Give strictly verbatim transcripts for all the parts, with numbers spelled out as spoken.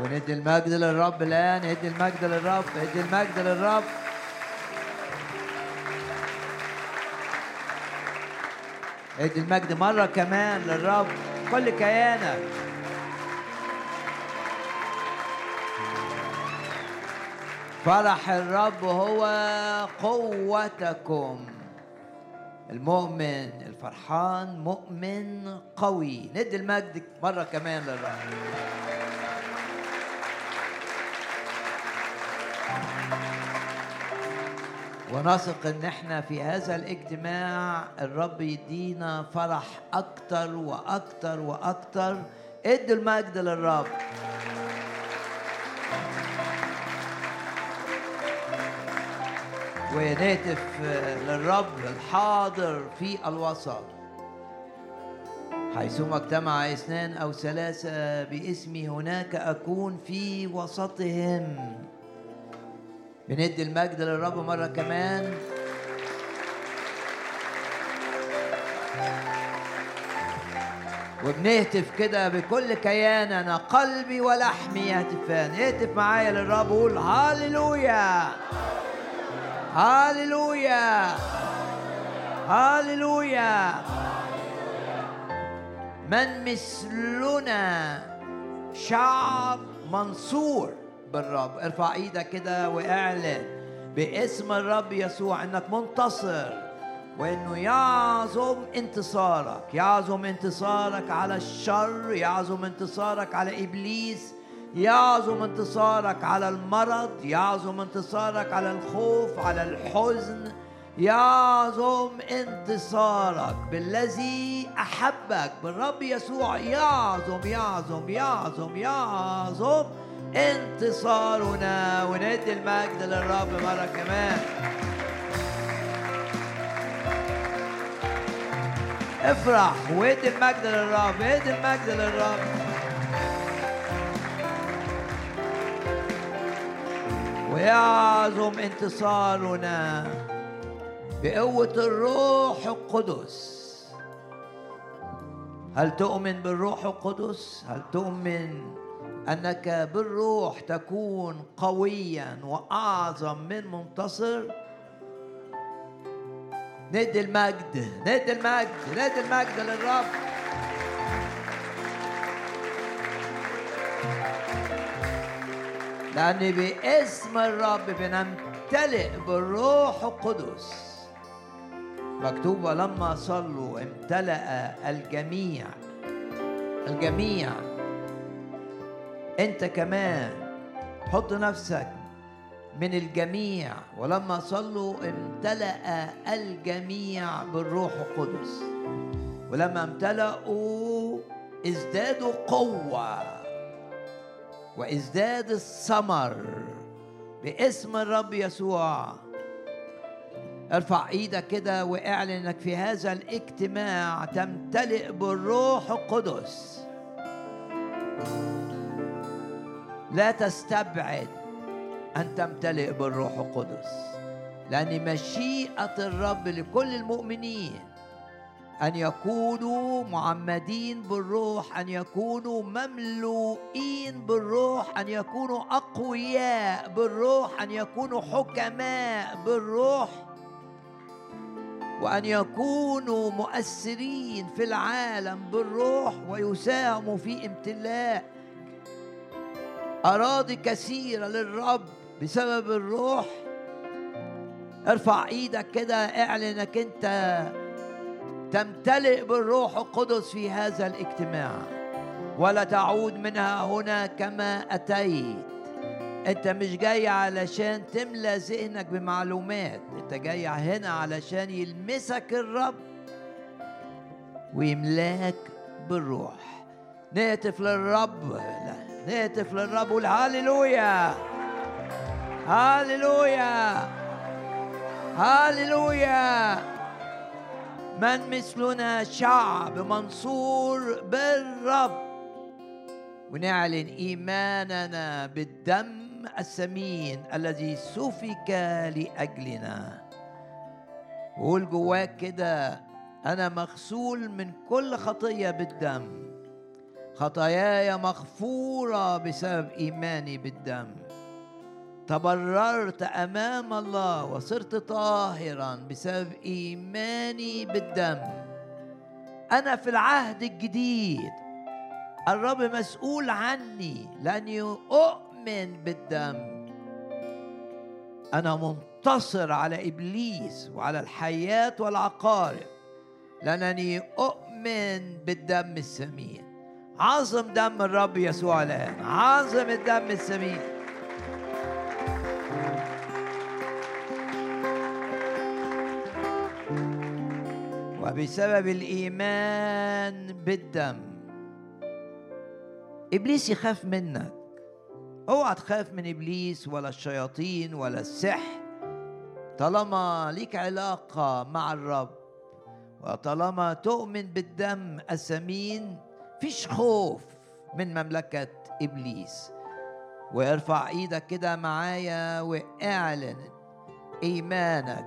وندي المجد للرب الآن. ادي المجد للرب، ادي المجد للرب. ادي المجد مرة كمان للرب كل كيانك. فرح الرب هو قوتكم. المؤمن الفرحان مؤمن قوي. ندي المجد مرة كمان للرب. ونثق ان احنا في هذا الاجتماع الرب يدينا فرح اكتر واكتر واكتر. ادوا المجد للرب. ونهتف للرب الحاضر في الوسط. حيثما اجتمع اثنان او ثلاثة باسمي هناك اكون في وسطهم. بندي المجد للرب مرة كمان. وبنهتف كده بكل كياننا، قلبي ولحمي يهتفان. اهتف معايا للرب وقول هاليلويا هاليلويا هاليلويا. من مثلنا شعب منصور بالرب. ارفع ايدك كده واعلن باسم الرب يسوع انك منتصر، وانه يعظم انتصارك، يعظم انتصارك على الشر، يعظم انتصارك على ابليس، يعظم انتصارك على المرض، يعظم انتصارك على الخوف، على الحزن. يعظم انتصارك بالذي احبك، بالرب يسوع. يعظم يعظم يعظم يعظم انتصارنا. وندي المجد للرب مرة كمان. افرح وادي المجد للرب، ادي المجد للرب. ويعظم انتصارنا بقوة الروح القدس. هل تؤمن بالروح القدس؟ هل تؤمن أنك بالروح تكون قوياً وأعظم من منتصر؟ ندي المجد، ندي المجد، ندي المجد للرب. لأن باسم الرب بنمتلئ بالروح القدس. مكتوب لما صلوا امتلأ الجميع. الجميع، أنت كمان حط نفسك من الجميع. ولما صلوا امتلأ الجميع بالروح القدس، ولما امتلأوا ازدادوا قوة وازداد الثمر باسم الرب يسوع. ارفع ايدك كده واعلن انك في هذا الاجتماع تمتلئ بالروح القدس. لا تستبعد أن تمتلئ بالروح القدس، لأن مشيئة الرب لكل المؤمنين أن يكونوا معمدين بالروح، أن يكونوا مملوئين بالروح، أن يكونوا أقوياء بالروح، أن يكونوا حكماء بالروح، وأن يكونوا مؤثرين في العالم بالروح ويساهموا في امتلاء أراضي كثيرة للرب بسبب الروح. ارفع ايدك كده اعلن انك انت تمتلئ بالروح القدس في هذا الاجتماع، ولا تعود منها هنا كما أتيت. انت مش جاي علشان تملى ذهنك بمعلومات، انت جاي هنا علشان يلمسك الرب ويملاك بالروح. نهتف للرب، لا. نهتف للرب وقول هاليلويا هاليلويا هاليلويا. من مثلنا شعب منصور بالرب. ونعلن إيماننا بالدم الثمين الذي سفك لأجلنا. وقول جواك كده أنا مغسول من كل خطية بالدم. خطاياي مغفورة بسبب إيماني بالدم. تبررت أمام الله وصرت طاهرا بسبب إيماني بالدم. أنا في العهد الجديد الرب مسؤول عني لأني أؤمن بالدم. أنا منتصر على إبليس وعلى الحياة والعقارب لأنني أؤمن بالدم الثمين. عظم دم الرب يسوع الآن، عظم الدم الثمين. وبسبب الإيمان بالدم إبليس يخاف منك. اوعى تخاف من إبليس ولا الشياطين ولا السحر طالما ليك علاقة مع الرب وطالما تؤمن بالدم الثمين. فيش خوف من مملكة إبليس. ويرفع إيدك كده معايا واعلن إيمانك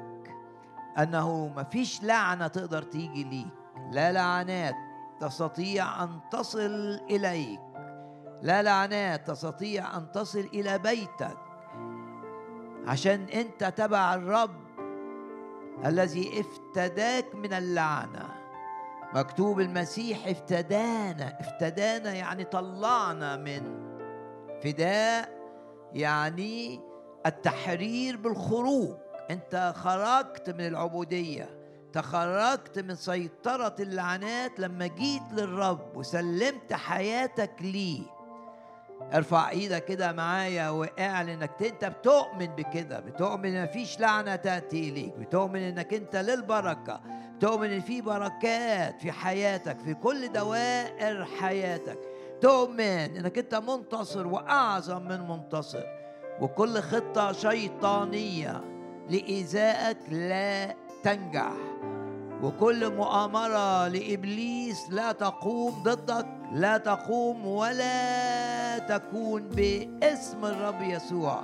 أنه مفيش لعنة تقدر تيجي ليك، لا لعنات تستطيع أن تصل إليك، لا لعنات تستطيع أن تصل إلى بيتك، عشان أنت تبع الرب الذي افتداك من اللعنة. مكتوب المسيح افتدانا. افتدانا يعني طلعنا من فداء، يعني التحرير بالخروج. انت خرجت من العبودية، تخرجت من سيطرة اللعنات لما جيت للرب وسلمت حياتك ليه. ارفع ايدك كده معايا واعلن انك انت بتؤمن بكده، بتؤمن ان مفيش لعنه تاتي ليك، بتؤمن انك انت للبركه، بتؤمن ان في بركات في حياتك في كل دوائر حياتك، تؤمن انك انت منتصر واعظم من منتصر، وكل خطه شيطانيه لايذائك لا تنجح، وكل مؤامره لابليس لا تقوم ضدك، لا تقوم ولا تكون باسم الرب يسوع.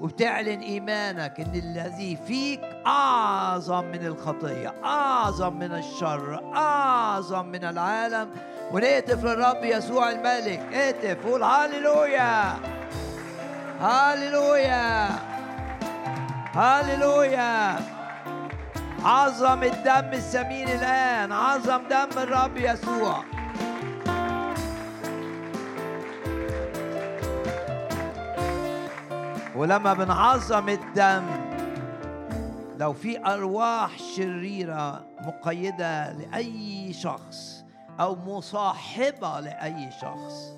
وبتعلن إيمانك إن الذي فيك أعظم من الخطية، أعظم من الشر، أعظم من العالم. ونهتف للرب يسوع الملك. اهتف قول هاليلويا هاليلويا هاليلويا. عظم الدم الثمين الآن، عظم دم الرب يسوع. ولما بنعظم الدم لو في أرواح شريرة مقيدة لأي شخص أو مصاحبة لأي شخص،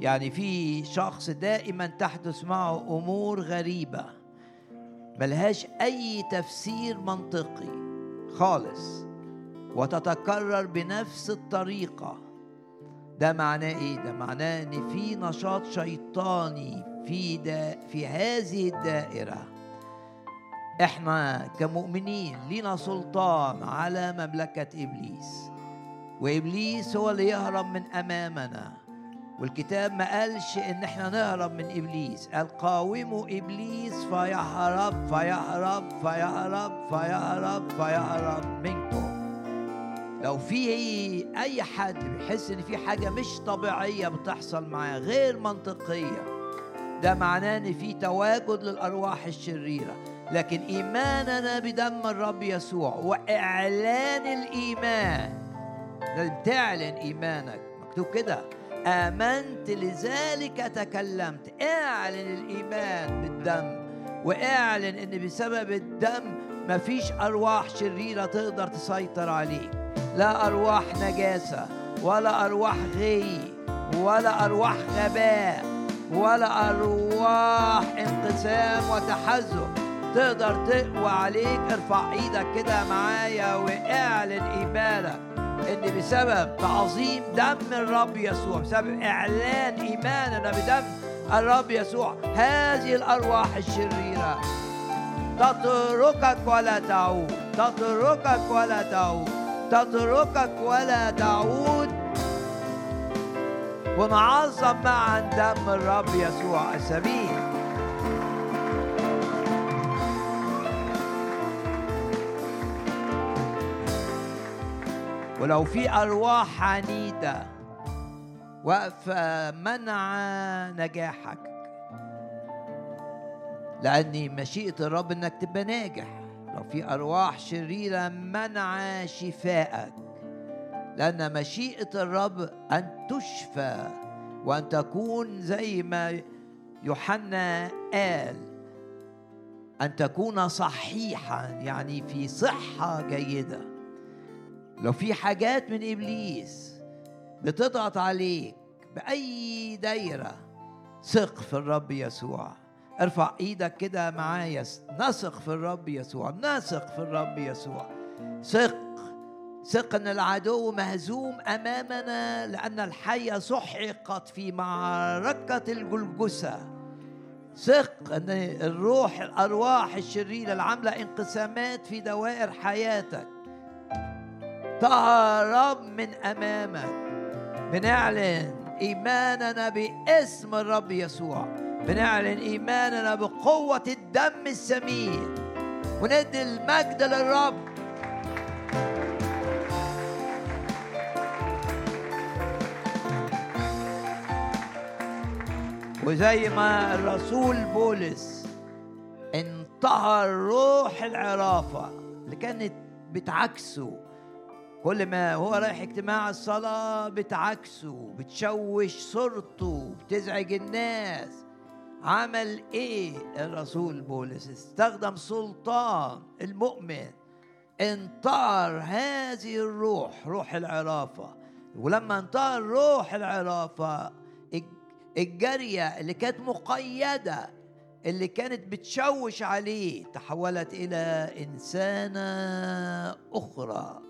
يعني في شخص دائما تحدث معه أمور غريبة ملهاش أي تفسير منطقي خالص وتتكرر بنفس الطريقة، ده معناه إيه؟ ده معناه إن في نشاط شيطاني في دا في هذه الدائرة. احنا كمؤمنين لنا سلطان على مملكة إبليس، وإبليس هو اللي يهرب من أمامنا، والكتاب ما قالش إن احنا نهرب من إبليس، قال قاوموا إبليس فيهرب فيهرب فيهرب فيهرب فيهرب منكم. لو في أي حد بيحس إن في حاجة مش طبيعية بتحصل معاه غير منطقية، ده معناه ان في تواجد للارواح الشريره. لكن ايماننا بدم الرب يسوع واعلان الايمان، لازم تعلن ايمانك. مكتوب كده امنت لذلك تكلمت. اعلن الايمان بالدم واعلن ان بسبب الدم مفيش ارواح شريره تقدر تسيطر عليك، لا ارواح نجاسه ولا ارواح غي ولا ارواح غباء ولا أرواح انقسام وتحزب تقدر تقوى عليك. ارفع ايدك كده معايا واعلن ايمانك ان بسبب تعظيم دم الرب يسوع، بسبب اعلان ايماننا بدم الرب يسوع، هذه الارواح الشريرة تتركك ولا تعود، تتركك ولا تعود، تتركك ولا تعود. ونعظم معا دم الرب يسوع الثمين. ولو في أرواح عنيدة وقف منع نجاحك، لأن مشيئة الرب إنك تبقى ناجح. لو في أرواح شريرة منع شفائك، لأن مشيئة الرب أن تشفى وأن تكون زي ما يوحنا قال أن تكون صحيحا، يعني في صحة جيدة. لو في حاجات من إبليس بتضغط عليك بأي دايرة، ثق في الرب يسوع. ارفع ايدك كده معايا، نثق في الرب يسوع، نثق في الرب يسوع. ثق ثق ان العدو مهزوم امامنا، لان الحية سحقت في معركة الجلجثة. ثق ان الروح الارواح الشريرة العاملة انقسامات في دوائر حياتك تهرب من امامك. بنعلن ايماننا باسم الرب يسوع، بنعلن إيماننا بقوة الدم الثمين، وندي المجد للرب. وزي ما الرسول بولس انتهى روح العرافة اللي كانت بتعكسه، كل ما هو رايح اجتماع الصلاة بتعكسه، بتشوش صورته، بتزعج الناس. عمل ايه الرسول بولس؟ استخدم سلطان المؤمن، انطار هذه الروح، روح العرافة. ولما انطار روح العرافة، الجارية اللي كانت مقيدة اللي كانت بتشوش عليه تحولت إلى إنسانة أخرى.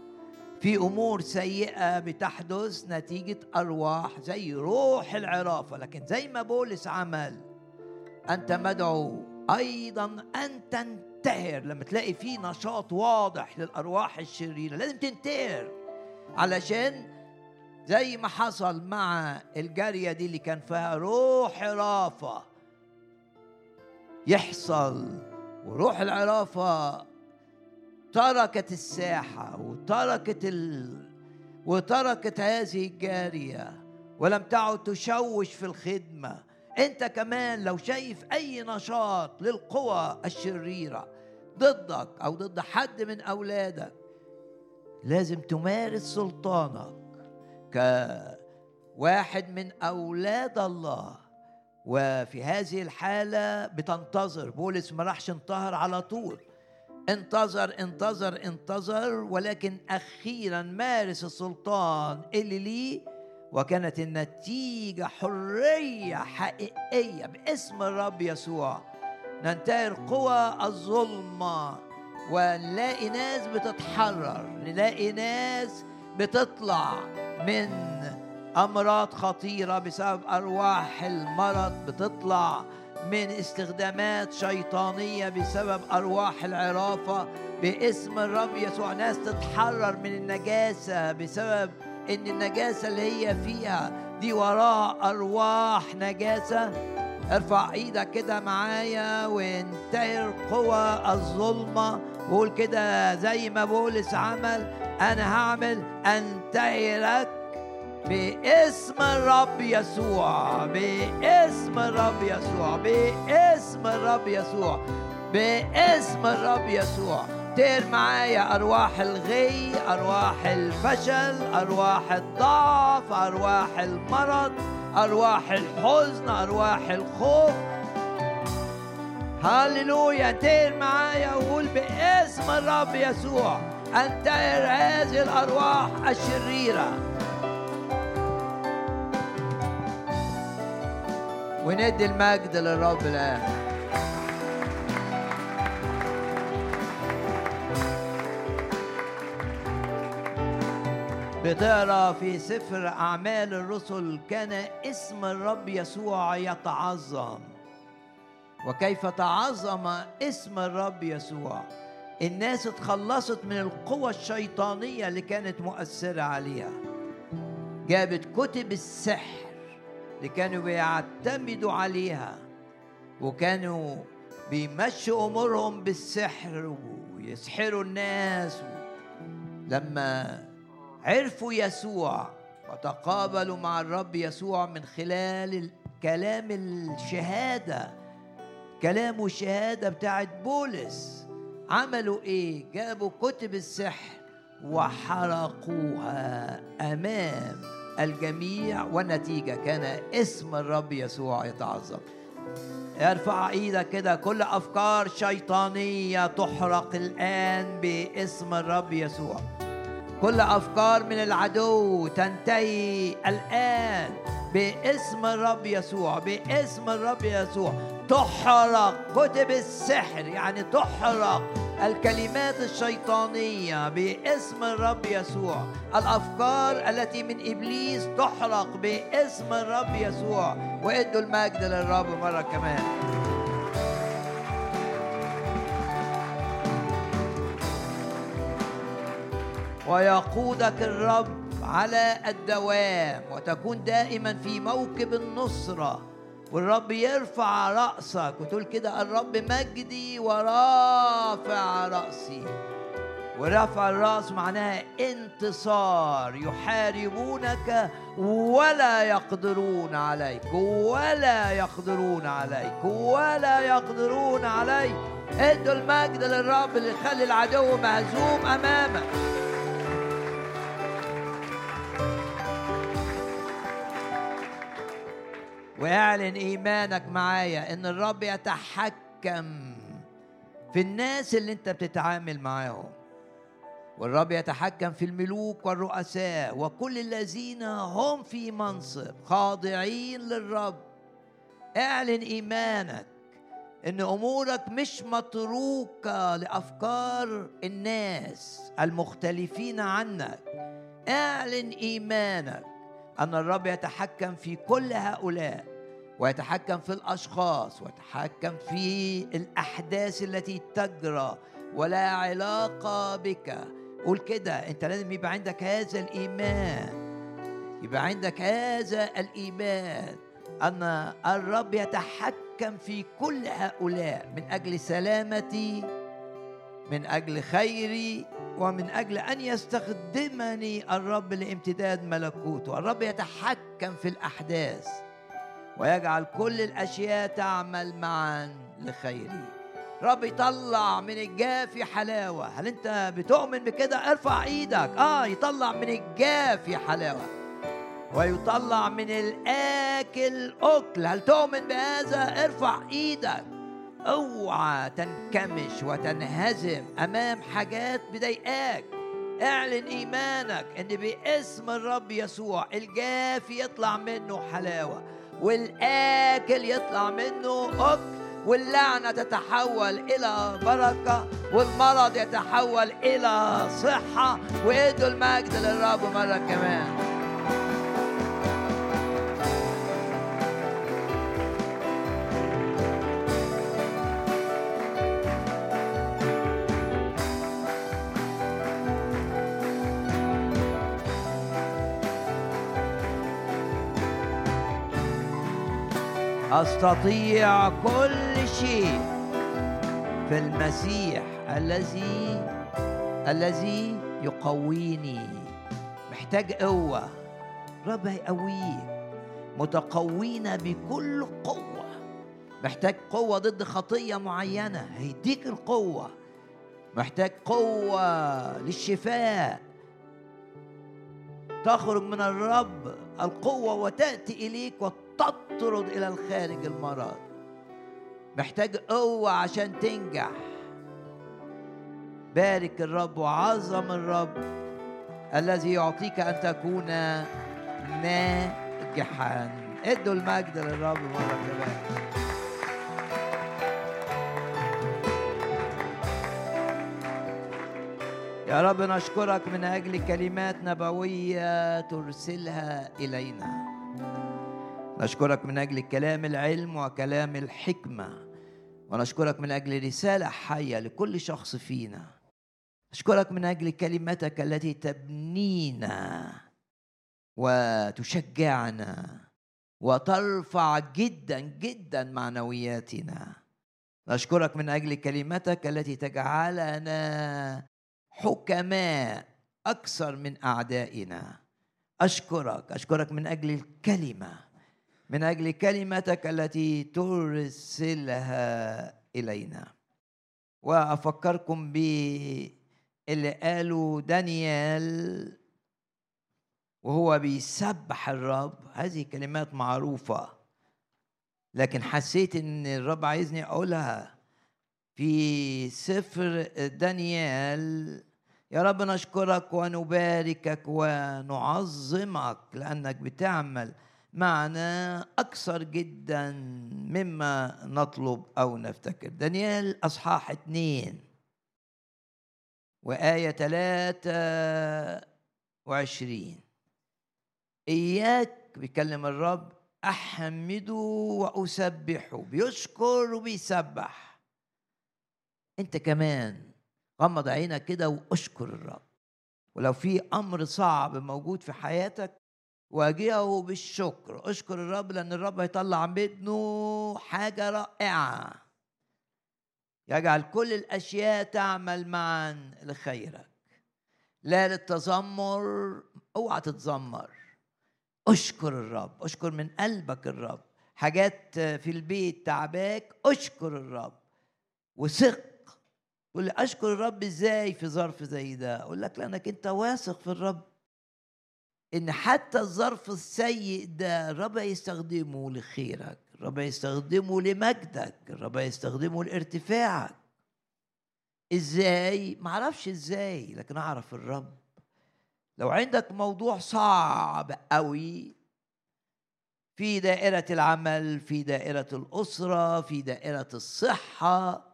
في أمور سيئة بتحدث نتيجة أرواح زي روح العرافة، لكن زي ما بولس عمل، أنت مدعو أيضا أن تنتهر. لما تلاقي فيه نشاط واضح للأرواح الشريرة لازم تنتهر، علشان زي ما حصل مع الجارية دي اللي كان فيها روح عرافة، يحصل وروح العرافة تركت الساحة وتركت ال... وتركت هذه الجارية ولم تعد تشوش في الخدمة. أنت كمان لو شايف أي نشاط للقوى الشريرة ضدك أو ضد حد من أولادك، لازم تمارس سلطانك كواحد من أولاد الله. وفي هذه الحالة بتنتظر. بولس ما راحش انتهر على طول، انتظر انتظر انتظر، ولكن أخيرا مارس السلطان اللي ليه، وكانت النتيجة حرية حقيقية باسم الرب يسوع. ننتهر قوى الظلمة ونلاقي ناس بتتحرر، نلاقي ناس بتطلع من أمراض خطيرة بسبب أرواح المرض، بتطلع من استخدامات شيطانية بسبب أرواح العرافة باسم الرب يسوع. ناس تتحرر من النجاسة بسبب إن النجاسة اللي هي فيها دي وراها أرواح نجاسة. ارفع إيدك كده معايا وانتهر قوى الظلمة، وقول كده زي ما بولس عمل، أنا هعمل انتهرك باسم الرب يسوع، باسم الرب يسوع، باسم الرب يسوع، باسم الرب يسوع. تير معايا أرواح الغي، أرواح الفشل، أرواح الضعف، أرواح المرض، أرواح الحزن، أرواح الخوف. هاللويا. تير معايا وقول باسم الرب يسوع انتهر هذه الأرواح الشريرة. وندي المجد للرب الآن. بتقرأ في سفر أعمال الرسل، كان اسم الرب يسوع يتعظم، وكيف تعظم اسم الرب يسوع. الناس اتخلصت من القوى الشيطانية اللي كانت مؤثرة عليها، جابت كتب السحر اللي كانوا بيعتمدوا عليها وكانوا بيمشوا أمورهم بالسحر ويسحروا الناس. لما عرفوا يسوع وتقابلوا مع الرب يسوع من خلال كلام الشهادة، كلام الشهادة بتاعت بولس. عملوا ايه؟ جابوا كتب السحر وحرقوها امام الجميع، والنتيجة كان اسم الرب يسوع يتعظم. ارفع ايدك كده، كل افكار شيطانية تحرق الان باسم الرب يسوع. كل افكار من العدو تنتهي الان باسم الرب يسوع، باسم الرب يسوع. تحرق كتب السحر، يعني تحرق الكلمات الشيطانية باسم الرب يسوع. الأفكار التي من إبليس تحرق باسم الرب يسوع. وادوا المجد للرب مرة كمان. ويقودك الرب على الدوام، وتكون دائما في موكب النصرة، والرب يرفع رأسك وتقول كده: الرب مجدي ورافع رأسي. ورفع الرأس معناها انتصار. يحاربونك ولا يقدرون عليك، ولا يقدرون عليك، ولا يقدرون عليك. ادوا المجد للرب اللي خلى العدو مهزوم أمامك. واعلن إيمانك معايا إن الرب يتحكم في الناس اللي أنت بتتعامل معاهم، والرب يتحكم في الملوك والرؤساء وكل الذين هم في منصب خاضعين للرب. اعلن إيمانك إن أمورك مش متروكة لأفكار الناس المختلفين عنك. اعلن إيمانك أن الرب يتحكم في كل هؤلاء، ويتحكم في الأشخاص، ويتحكم في الأحداث التي تجرى، ولا علاقة بك. قول كده، أنت لازم يبقى عندك هذا الإيمان، يبقى عندك هذا الإيمان أن الرب يتحكم في كل هؤلاء من أجل سلامتي، من أجل خيري، ومن أجل أن يستخدمني الرب لامتداد ملكوته. الرب يتحكم في الأحداث ويجعل كل الأشياء تعمل معا لخيري. رب يطلع من الجافي حلاوة. هل أنت بتؤمن بكده؟ ارفع إيدك. آه، يطلع من الجافي حلاوة ويطلع من الآكل أكل. هل تؤمن بهذا؟ ارفع إيدك. اوعى تنكمش وتنهزم امام حاجات بضايقاك. اعلن ايمانك ان باسم الرب يسوع الجافي يطلع منه حلاوه، والاكل يطلع منه اكل، واللعنه تتحول الى بركه، والمرض يتحول الى صحه. وادوا المجد للرب مره كمان. أستطيع كل شيء في المسيح الذي الذي يقويني. محتاج قوة، رب هيقويك. متقوين بكل قوة. محتاج قوة ضد خطية معينة، هيديك القوة. محتاج قوة للشفاء، تخرج من الرب القوة وتأتي إليك وتطرد إلى الخارج المرض. محتاج قوة عشان تنجح. بارك الرب وعظم الرب الذي يعطيك أن تكون ناجحا. ادوا المجد للرب مرة كمان. يا رب نشكرك من أجل كلمات نبوية ترسلها إلينا. نشكرك من أجل كلام العلم وكلام الحكمة، ونشكرك من أجل رسالة حية لكل شخص فينا. نشكرك من أجل كلمتك التي تبنينا وتشجعنا وترفع جدا جدا معنوياتنا. نشكرك من أجل كلمتك التي تجعلنا حكماء أكثر من أعدائنا، أشكرك أشكرك من أجل الكلمة، من أجل كلمتك التي ترسلها إلينا. وأفكركم باللي قاله دانيال وهو بيسبح الرب، هذه كلمات معروفة لكن حسيت إن الرب عايزني أقولها في سفر دانيال. يا رب نشكرك ونباركك ونعظمك لأنك بتعمل معنا أكثر جدا مما نطلب أو نفتكر. دانيال أصحاح اتنين وآية ثلاثة وعشرين، إياك بيكلم الرب أحمده وأسبحه، بيشكر وبيسبح. أنت كمان غمض عينك كده وأشكر الرب. ولو في أمر صعب موجود في حياتك واجهه بالشكر، أشكر الرب لأن الرب هيطلع منه حاجة رائعة، يجعل كل الأشياء تعمل معا لخيرك. لا للتذمر، اوعى تتذمر، أشكر الرب، أشكر من قلبك الرب. حاجات في البيت تعباك، أشكر الرب وثق. تقول لي أشكر الرب إزاي في ظرف زي ده؟ أقول لك لأنك أنت واثق في الرب إن حتى الظرف السيء ده الرب يستخدمه لخيرك، الرب يستخدمه لمجدك، الرب يستخدمه لارتفاعك. إزاي؟ معرفش إزاي لكن أعرف الرب. لو عندك موضوع صعب قوي في دائرة العمل، في دائرة الأسرة، في دائرة الصحة،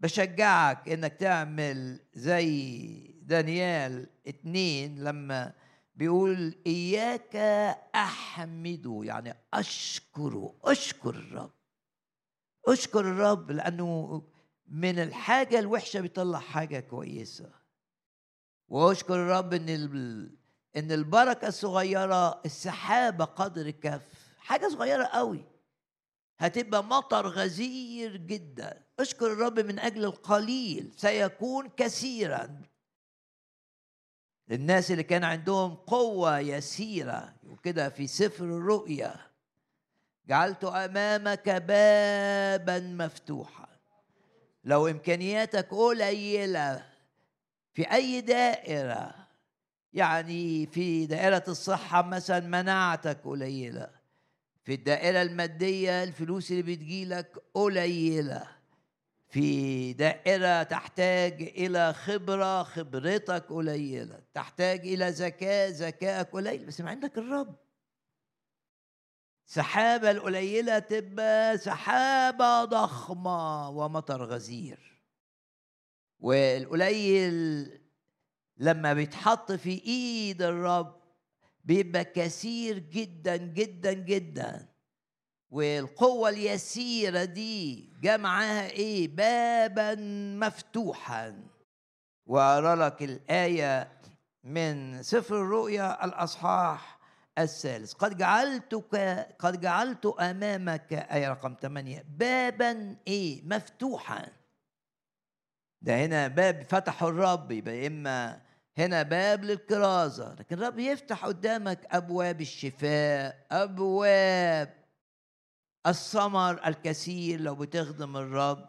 بشجعك إنك تعمل زي دانيال اتنين لما بيقول إياك أحمده، يعني أشكره. أشكر الرب، أشكر الرب لأنه من الحاجة الوحشة بيطلع حاجة كويسة. واشكر الرب ان ان البركه الصغيره، السحابه قدر كف، حاجه صغيره قوي هتبقى مطر غزير جدا. اشكر الرب من اجل القليل سيكون كثيرا. الناس اللي كان عندهم قوه يسيره وكده في سفر الرؤيا، جعلت امامك بابا مفتوحا. لو امكانياتك قليله في أي دائرة، يعني في دائرة الصحة مثلا مناعتك قليلة، في الدائرة المادية الفلوس اللي بتجيلك قليلة، في دائرة تحتاج إلى خبرة خبرتك قليلة، تحتاج إلى ذكاء ذكائك قليل، بس ما عندك الرب. سحابة القليلة تبقى سحابة ضخمة ومطر غزير. والقليل لما بيتحط في ايد الرب بيبقى كثير جدا جدا جدا. والقوه اليسيره دي جمعها ايه؟ بابا مفتوحا. واقرا لك الايه من سفر الرؤيا الاصحاح الثالث، قد جعلتك قد جعلت امامك، ايه رقم ثمانية، بابا ايه؟ مفتوحا. ده هنا باب فتحه الرب، يبقى إما هنا باب للكرازة، لكن الرب يفتح قدامك أبواب الشفاء، أبواب الثمر الكثير لو بتخدم الرب،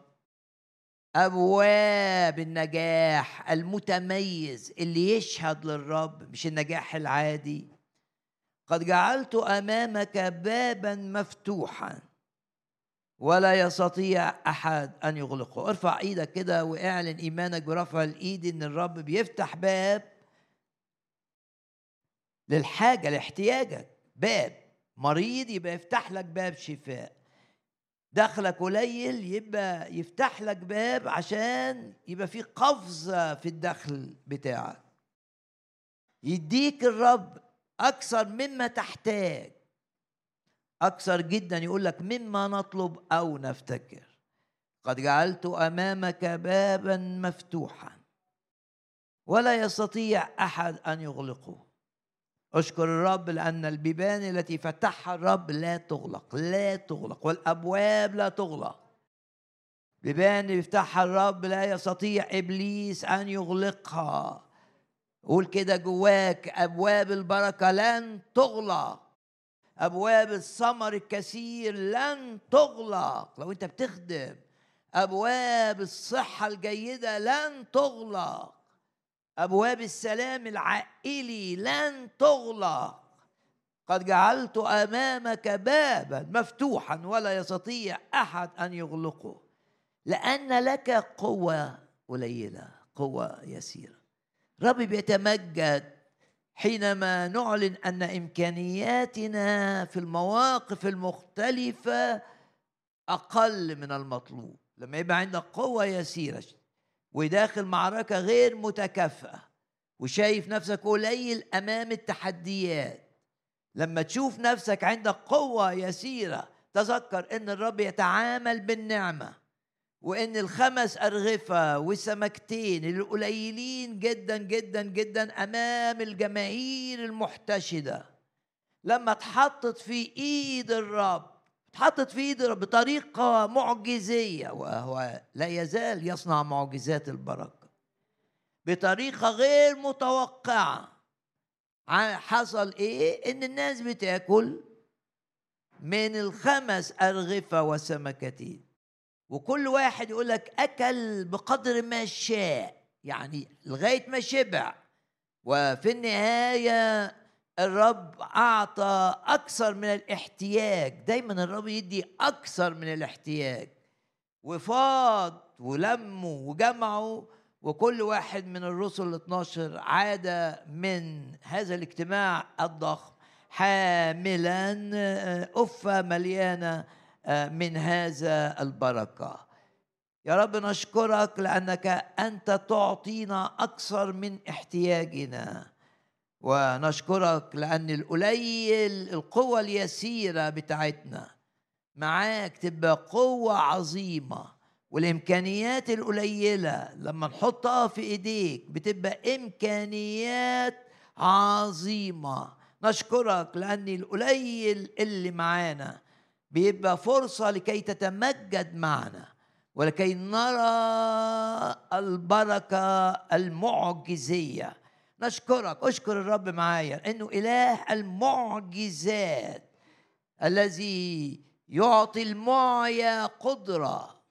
أبواب النجاح المتميز اللي يشهد للرب مش النجاح العادي. قد جعلت أمامك بابا مفتوحا ولا يستطيع أحد أن يغلقه. ارفع إيدك كده واعلن إيمانك برفع الإيد إن الرب بيفتح باب للحاجة لاحتياجك. باب مريض يبقى يفتح لك باب شفاء، دخلك قليل يبقى يفتح لك باب عشان يبقى في قفزة في الدخل بتاعك. يديك الرب أكثر مما تحتاج، أكثر جدا، يقول لك مما نطلب أو نفتكر. قد جعلت أمامك بابا مفتوحا ولا يستطيع أحد أن يغلقه. أشكر الرب لأن البيبان التي فتحها الرب لا تغلق، لا تغلق، والأبواب لا تغلق. بيبان يفتحها الرب لا يستطيع إبليس أن يغلقها. قول كده جواك، أبواب البركة لن تغلق، أبواب الثمر الكثير لن تغلق لو أنت بتخدم، أبواب الصحة الجيدة لن تغلق، أبواب السلام العائلي لن تغلق. قد جعلت أمامك بابا مفتوحا ولا يستطيع أحد أن يغلقه، لأن لك قوة قليلة، قوة يسيرة. رب بيتمجد حينما نعلن أن إمكانياتنا في المواقف المختلفة أقل من المطلوب. لما يبقى عندك قوة يسيرة وداخل معركة غير متكافئة وشايف نفسك قليل أمام التحديات، لما تشوف نفسك عندك قوة يسيرة تذكر إن الرب يتعامل بالنعمة، وإن الخمس أرغفة والسمكتين القليلين جدا جدا جدا أمام الجماهير المحتشدة لما اتحطت في إيد الرب، اتحطت في إيد الرب بطريقة معجزية، وهو لا يزال يصنع معجزات البركة بطريقة غير متوقعة. حصل إيه؟ إن الناس بتاكل من الخمس أرغفة وسمكتين، وكل واحد يقول لك أكل بقدر ما شاء، يعني لغاية ما شبع، وفي النهاية الرب أعطى أكثر من الاحتياج. دايما الرب يدي أكثر من الاحتياج، وفاض ولموا وجمعوا، وكل واحد من الرسل الاثناشر عاد من هذا الاجتماع الضخم حاملا أفة مليانة من هذا البركة. يا رب نشكرك لأنك أنت تعطينا أكثر من احتياجنا، ونشكرك لأن القليل القوة اليسيرة بتاعتنا معاك تبقى قوة عظيمة، والإمكانيات القليلة لما نحطها في إيديك بتبقى إمكانيات عظيمة. نشكرك لأن القليل اللي معانا بيبقى فرصة لكي تتمجد معنا، ولكي نرى البركة المعجزية. نشكرك، أشكر الرب معايا إنه إله المعجزات الذي يعطي المعيا قدرة،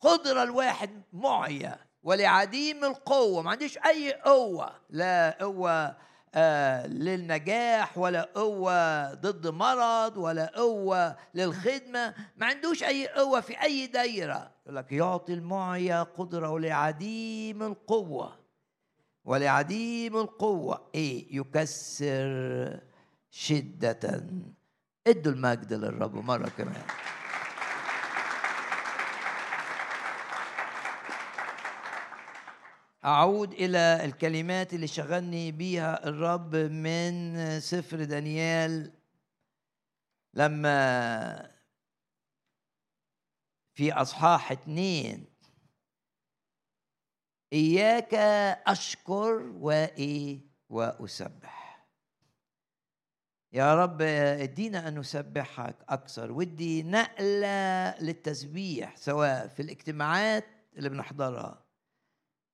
قدرة الواحد معيا ولعديم القوة، ما عنديش أي قوة، لا قوة آه للنجاح ولا قوة ضد مرض ولا قوة للخدمة، ما عندوش أي قوة في أي دايرة. يقول لك يعطي المعيا قدرة ولعديم القوة، ولعديم القوة إيه؟ يكسر شدة. ادوا المجد للرب مرة كمان. أعود إلى الكلمات اللي شغلني بيها الرب من سفر دانيال، لما في أصحاح اتنين: إياك أشكر وإيه وأسبح. يا رب ادينا أن نسبحك أكثر، ودي نقلة للتسبيح سواء في الاجتماعات اللي بنحضرها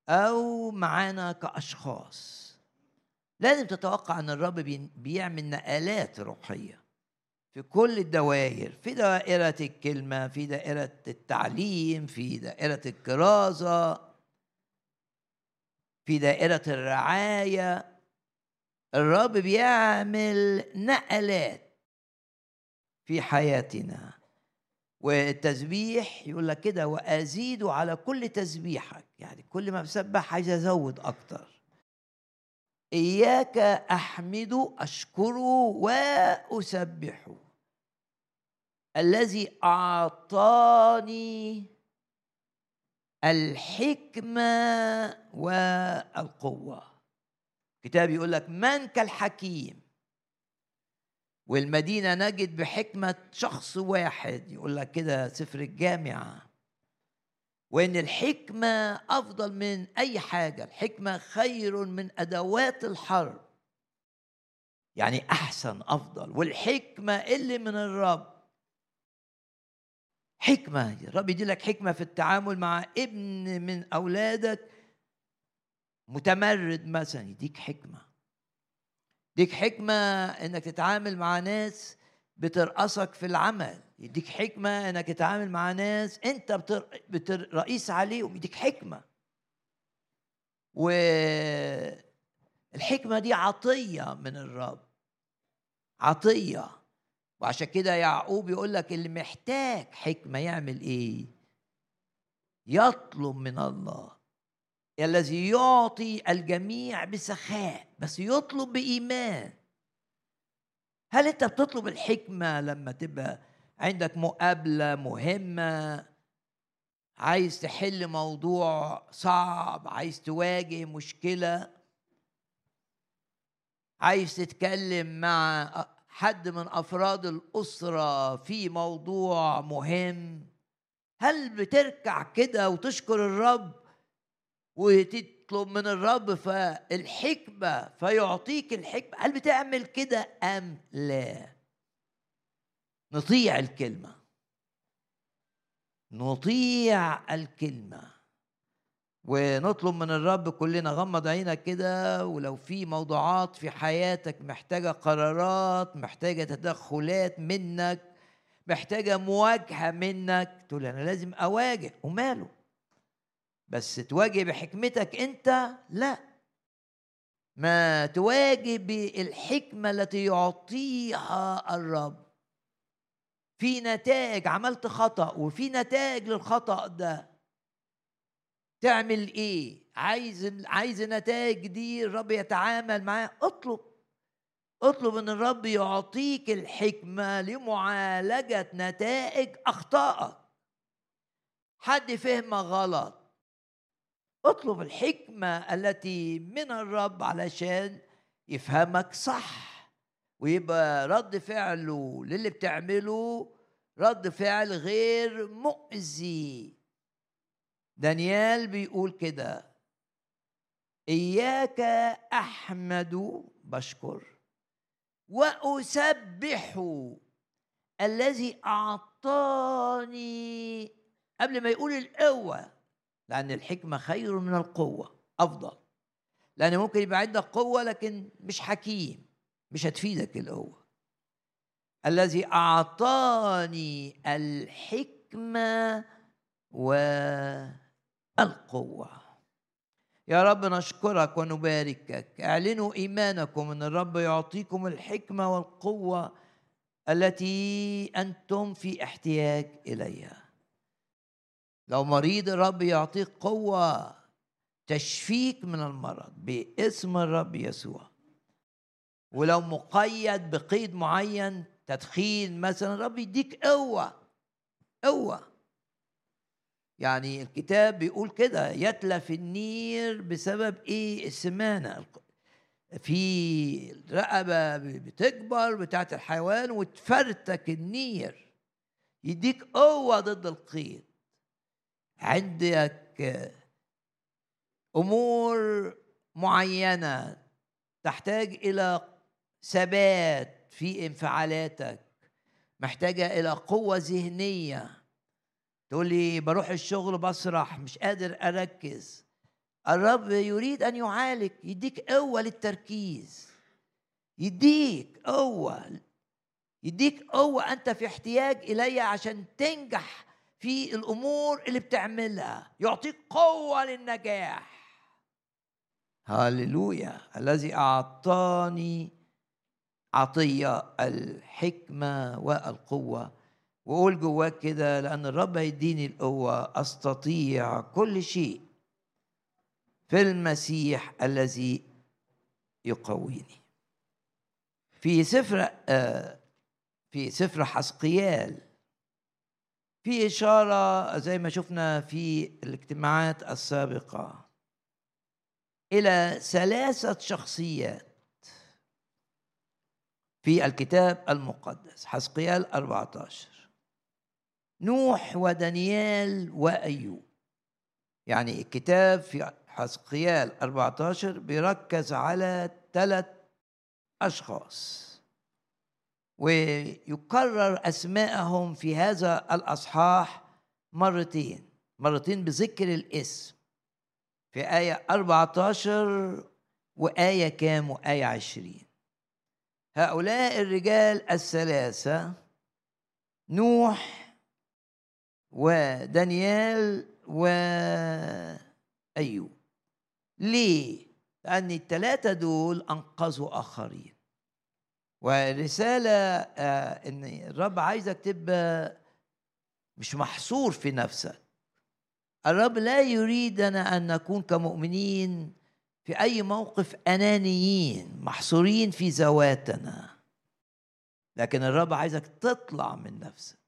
أو معانا كأشخاص. لازم تتوقع أن الرب بيعمل نقلات روحية في كل الدوائر، في دائرة الكلمة، في دائرة التعليم، في دائرة الكرازة، في دائرة الرعاية. الرب بيعمل نقلات في حياتنا. والتسبيح يقول لك كده: وأزيد على كل تسبيحك، يعني كل ما بسبح عايز أزود أكتر. إياك أحمده أشكره وأسبحه، الذي أعطاني الحكمة والقوة. الكتاب يقول لك: من كالحكيم؟ والمدينة نجد بحكمة شخص واحد، يقول لك كده سفر الجامعة. وإن الحكمة أفضل من أي حاجة، الحكمة خير من أدوات الحرب، يعني أحسن أفضل. والحكمة اللي من الرب، حكمة الرب يدي لك حكمة في التعامل مع ابن من أولادك متمرد مثلا يديك حكمة، يديك حكمة انك تتعامل مع ناس بترقصك في العمل، يديك حكمة انك تتعامل مع ناس انت بتر... بتر... رئيس عليهم، يديك حكمة. والحكمة دي عطية من الرب، عطية. وعشان كده يعقوب يقول لك اللي محتاج حكمة يعمل ايه؟ يطلب من الله الذي يعطي الجميع بسخاء، بس يطلب بإيمان. هل انت بتطلب الحكمة لما تبقى عندك مقابلة مهمة، عايز تحل موضوع صعب، عايز تواجه مشكلة، عايز تتكلم مع حد من أفراد الأسرة في موضوع مهم؟ هل بتركع كده وتشكر الرب وتطلب من الرب فالحكمة فيعطيك الحكمة؟ هل بتعمل كده أم لا؟ نطيع الكلمة، نطيع الكلمة ونطلب من الرب. كلنا غمض عينك كده، ولو في موضوعات في حياتك محتاجة قرارات، محتاجة تدخلات منك، محتاجة مواجهة منك، تقول أنا لازم أواجه، وماله؟ بس تواجه بحكمتك أنت؟ لا، ما تواجه بالحكمة التي يعطيها الرب. في نتائج، عملت خطأ وفي نتائج للخطأ ده، تعمل ايه؟ عايز عايز النتائج دي الرب يتعامل معاه؟ اطلب اطلب ان الرب يعطيك الحكمه لمعالجه نتائج اخطائك. حد فهمك غلط، اطلب الحكمه التي من الرب علشان يفهمك صح، ويبقى رد فعله للي بتعمله رد فعل غير مؤذي. دانيال بيقول كده: إياك أحمد بشكر وأسبح الذي أعطاني، قبل ما يقول القوة، لأن الحكمة خير من القوة، أفضل. لأن ممكن يبقى عندك قوة لكن مش حكيم، مش هتفيدك القوة. الذي أعطاني الحكمة والقوة. يا رب نشكرك ونباركك. اعلنوا إيمانكم أن الرب يعطيكم الحكمة والقوة التي أنتم في احتياج إليها. لو مريض الرب يعطيك قوة تشفيك من المرض باسم الرب يسوع. ولو مقيد بقيد معين، تدخين مثلا، الرب يديك قوة قوة. يعني الكتاب بيقول كده: يتلف النير بسبب ايه؟ السمانة. في الرقبة بتكبر بتاعت الحيوان وتفرتك النير، يديك قوة ضد القيد. عندك امور معينة تحتاج إلى ثبات في انفعالاتك، محتاجة إلى قوة ذهنية. تقول لي بروح الشغل بسرح، مش قادر أركز. الرب يريد أن يعالج، يديك قوة للتركيز، يديك قوة، يديك قوة. أنت في احتياج إليه عشان تنجح في الأمور اللي بتعملها، يعطيك قوة للنجاح. هاللويا. الذي أعطاني عطية الحكمة والقوة. وقول جواك كده: لأن الرب هيديني القوة أستطيع كل شيء في المسيح الذي يقويني. في سفر في سفر حزقيال في إشارة زي ما شفنا في الاجتماعات السابقة إلى ثلاثة شخصيات في الكتاب المقدس. حزقيال أربعة عشر، نوح ودانيال وأيوب. يعني الكتاب في حزقيال أربعة عشر بيركز على ثلاث أشخاص، ويكرر أسماءهم في هذا الأصحاح مرتين مرتين بذكر الاسم. في آية أربعة عشر وآية كام وآية عشرين. هؤلاء الرجال الثلاثة نوح ودانيال وأيوب. ليه؟ لأن الثلاثة دول أنقذوا آخرين. والرسالة آه إن الرب عايزك تبقى مش محصور في نفسك. الرب لا يريدنا أن نكون كمؤمنين في أي موقف أنانيين محصورين في ذواتنا، لكن الرب عايزك تطلع من نفسك.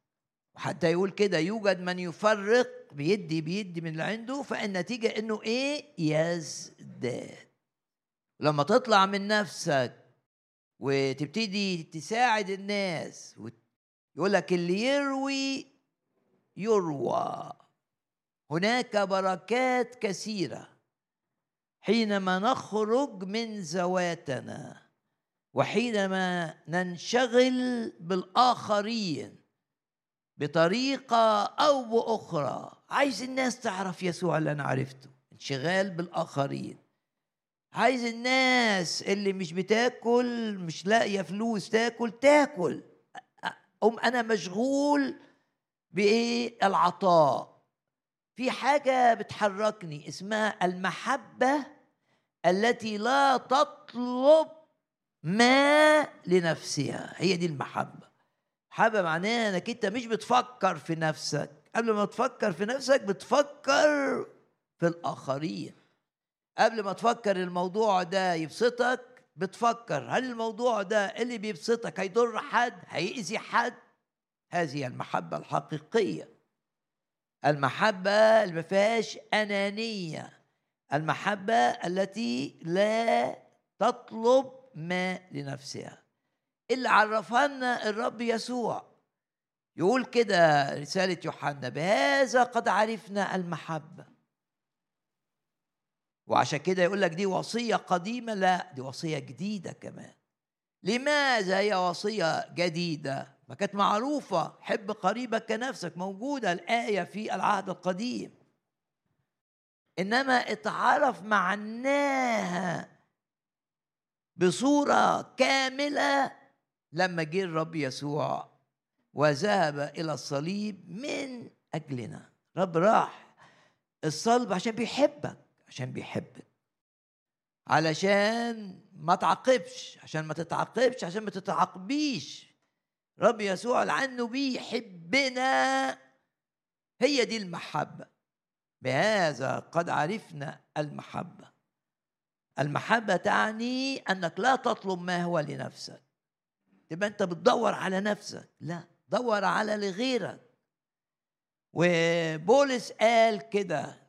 وحتى يقول كده يوجد من يفرق بيدي بيدي من اللي عنده، فالنتيجة إنه إيه؟ يزداد. لما تطلع من نفسك وتبتدي تساعد الناس، يقول لك اللي يروي يروى. هناك بركات كثيرة حينما نخرج من ذواتنا وحينما ننشغل بالآخرين بطريقة أو بأخرى. عايز الناس تعرف يسوع اللي أنا عرفته، انشغال بالآخرين. عايز الناس اللي مش بتاكل، مش لاقية فلوس تاكل، تاكل. أم أنا مشغول بإيه؟ العطاء. في حاجة بتحركني اسمها المحبة التي لا تطلب ما لنفسها. هي دي المحبة. محبة معناها انك انت مش بتفكر في نفسك، قبل ما تفكر في نفسك بتفكر في الآخرين. قبل ما تفكر الموضوع ده يبسطك بتفكر هل الموضوع ده اللي بيبسطك هيضر حد، هيأذي حد؟ هذه المحبة الحقيقية، المحبة اللي ما فيهاش أنانية، المحبة التي لا تطلب ما لنفسها. اللي عرفها لنا الرب يسوع يقول كده رسالة يوحنا: بهذا قد عرفنا المحبة. وعشان كده يقول لك دي وصية قديمة، لا دي وصية جديدة كمان. لماذا هي وصية جديدة؟ ما كانت معروفة، حب قريبك كنفسك، موجودة الآية في العهد القديم، إنما اتعرف معناها بصورة كاملة لما جه الرب يسوع وذهب إلى الصليب من أجلنا. رب راح الصلب عشان بيحبك، عشان بيحبك، علشان ما تعاقبش، عشان ما تتعاقبش، عشان ما تتعاقبيش. رب يسوع لعنه بيحبنا. هي دي المحبة. بهذا قد عرفنا المحبة. المحبة تعني أنك لا تطلب ما هو لنفسك. تبقى أنت بتدور على نفسك، لا، دور على لغيرك. وبولس قال كده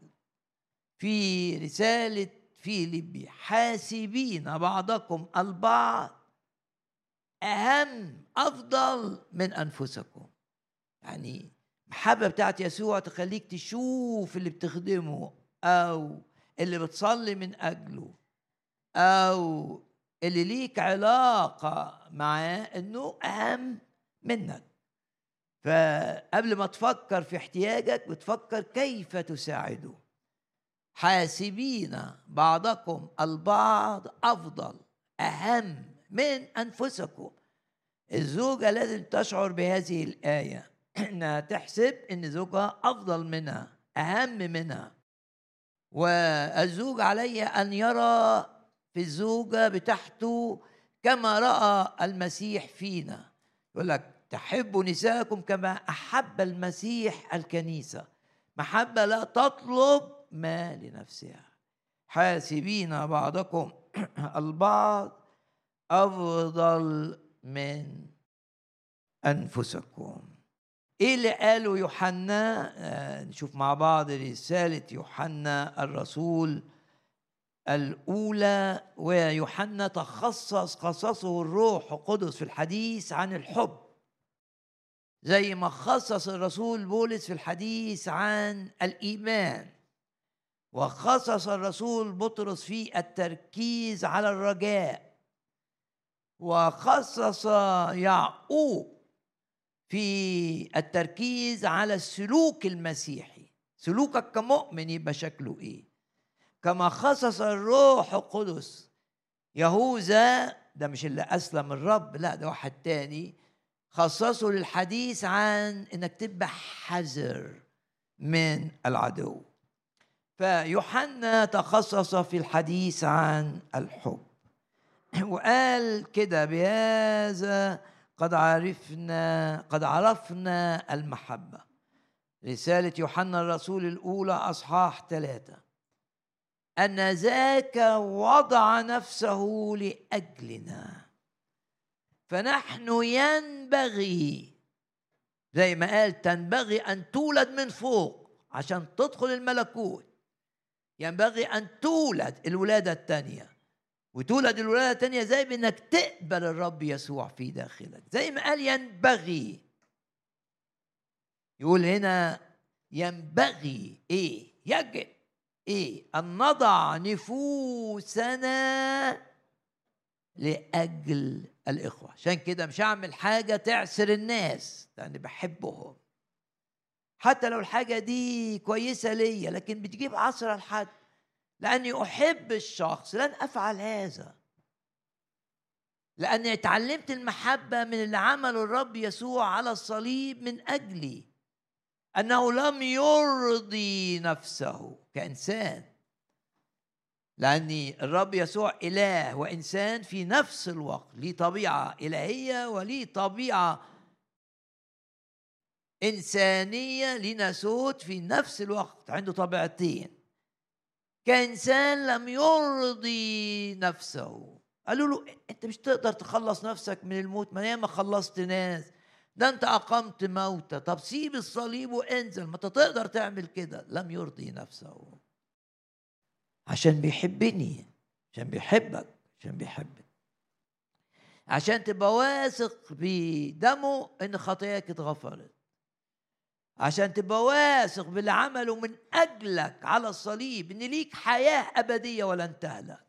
في رسالة فيليبي: حاسبين بعضكم البعض أهم أفضل من أنفسكم. يعني المحبة بتاعت يسوع تخليك تشوف اللي بتخدمه أو اللي بتصلي من أجله أو اللي ليك علاقة معاه أنه أهم منك. فقبل ما تفكر في احتياجك بتفكر كيف تساعده. حاسبين بعضكم البعض أفضل أهم من أنفسكم. الزوجة لازم تشعر بهذه الآية، إنها تحسب إن زوجها أفضل منها، أهم منها. والزوج عليه أن يرى في الزوجة بتاعته كما رأى المسيح فينا. يقول لك: تحبوا نساءكم كما أحب المسيح الكنيسة. محبة لا تطلب ما لنفسها. حاسبين بعضكم البعض أفضل من أنفسكم. إيه اللي قاله يوحنا؟ آه نشوف مع بعض رسالة يوحنا الرسول الأولى. ويوحنا تخصص خصصه الروح القدس في الحديث عن الحب، زي ما خصص الرسول بولس في الحديث عن الإيمان، وخصص الرسول بطرس في التركيز على الرجاء، وخصص يعقوب في التركيز على السلوك المسيحي. سلوكك كمؤمن يبقى شكله ايه؟ كما خصص الروح القدس يهوذا، ده مش اللي أسلم الرب، لا ده واحد تاني، خصصه للحديث عن إنك تبقى حذر من العدو. فيوحنا تخصص في الحديث عن الحب وقال كده: بهذا قد عرفنا قد عرفنا المحبة. رسالة يوحنا الرسول الأولى أصحاح ثلاثة. أن ذاك وضع نفسه لأجلنا، فنحن ينبغي زي ما قال تنبغي أن تولد من فوق عشان تدخل الملكوت. ينبغي أن تولد الولادة الثانية، وتولد الولادة الثانية زي بأنك تقبل الرب يسوع في داخلك. زي ما قال ينبغي، يقول هنا ينبغي إيه؟ يجب إيه؟ أن نضع نفوسنا لأجل الإخوة. عشان كده مش هعمل حاجة تعسر الناس، لأني بحبهم، حتى لو الحاجة دي كويسة ليا لكن بتجيب عسرة لحد، لأني أحب الشخص لن أفعل هذا، لأني اتعلمت المحبة من اللي عمله الرب يسوع على الصليب من أجلي، أنه لم يرضي نفسه كإنسان، لأني الرب يسوع إله وإنسان في نفس الوقت، ليه طبيعة إلهية وليه طبيعة إنسانية، ليه ناسوت في نفس الوقت، عنده طبيعتين. كإنسان لم يرضي نفسه، قالوا له أنت مش تقدر تخلص نفسك من الموت، ما ياما خلصت ناس، ده أنت أقمت موتى، طب سيب الصليب وانزل، ما أنت تقدر تعمل كده. لم يرضي نفسه عشان بيحبني، عشان بيحبك، عشان بيحبك، عشان تبقى واثق بدمه إن خطاياك اتغفرت، عشان تبقى واثق باللي عمله من أجلك على الصليب إن ليك حياة أبدية ولن تهلك.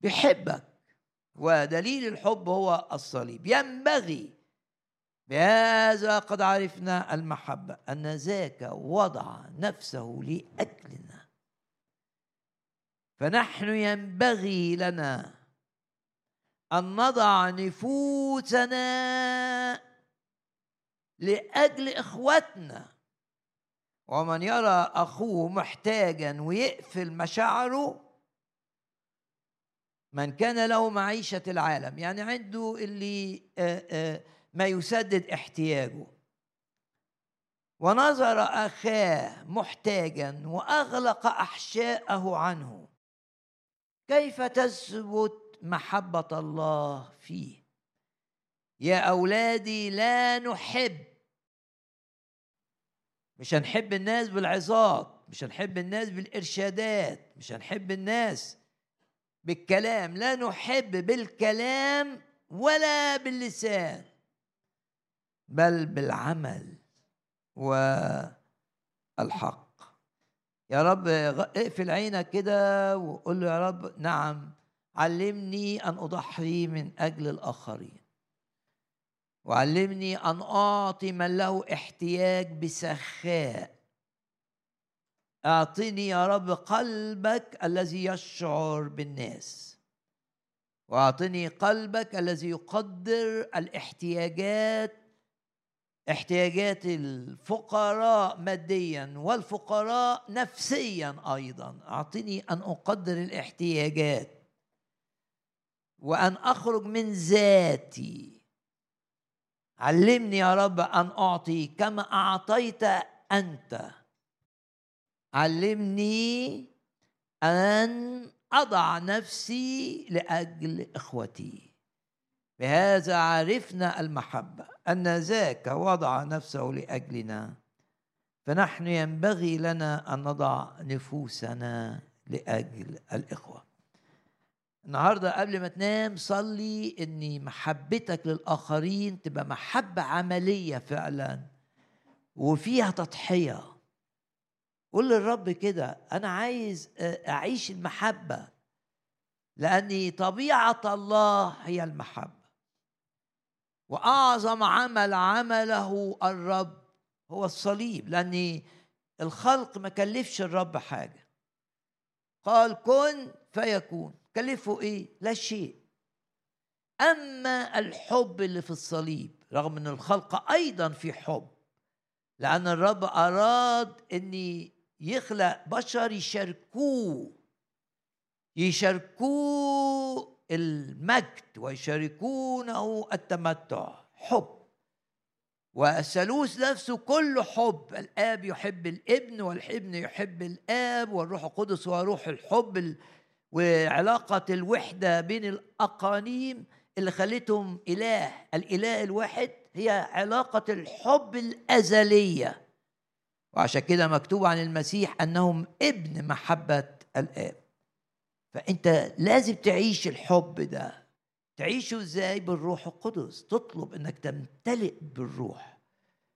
بيحبك، ودليل الحب هو الصليب. ينبغي بهذا قد عرفنا المحبة، أن ذاك وضع نفسه لأجلنا، فنحن ينبغي لنا أن نضع نفوسنا لأجل إخوتنا. ومن يرى أخوه محتاجا ويقفل مشاعره، من كان له معيشة العالم، يعني عنده اللي آآ آآ ما يسدد احتياجه، ونظر أخاه محتاجا وأغلق أحشاءه عنه، كيف تثبت محبة الله فيه؟ يا أولادي لا نحب، مش هنحب الناس بالعظات، مش هنحب الناس بالإرشادات، مش هنحب الناس بالكلام، لا نحب بالكلام ولا باللسان، بل بالعمل والحق. يا رب اقفل عينك كده وقول له: يا رب نعم علمني أن أضحي من أجل الآخرين، وعلمني أن أعطي من له احتياج بسخاء. أعطني يا رب قلبك الذي يشعر بالناس، وأعطني قلبك الذي يقدر الاحتياجات، احتياجات الفقراء ماديا والفقراء نفسيا أيضا. أعطني أن أقدر الاحتياجات، وأن أخرج من ذاتي. علمني يا رب أن أعطي كما أعطيت أنت. علمني أن أضع نفسي لأجل إخوتي. بهذا عرفنا المحبة، أن ذاك وضع نفسه لأجلنا، فنحن ينبغي لنا أن نضع نفوسنا لأجل الإخوة. النهاردة قبل ما تنام صلي أن محبتك للآخرين تبقى محبة عملية فعلا وفيها تضحية. قول للرب كده: أنا عايز أعيش المحبة، لأن طبيعة الله هي المحبة، وأعظم عمل عمله الرب هو الصليب، لأن الخلق ما كلفش الرب حاجة، قال كن فيكون. كلفه إيه؟ لا شيء. أما الحب اللي في الصليب، رغم أن الخلق أيضا في حب، لأن الرب أراد أن يخلق بشر يشاركوه يشاركوه المجد ويشاركونه التمتع، حب. والثالوث نفسه كله حب، الآب يحب الابن والابن يحب الآب والروح القدس وروح الحب، وعلاقة الوحدة بين الأقانيم اللي خلتهم إله. الإله الواحد هي علاقة الحب الأزلية، وعشان كده مكتوب عن المسيح أنهم ابن محبة الآب. فأنت لازم تعيش الحب ده. تعيشه ازاي؟ بالروح القدس. تطلب انك تمتلئ بالروح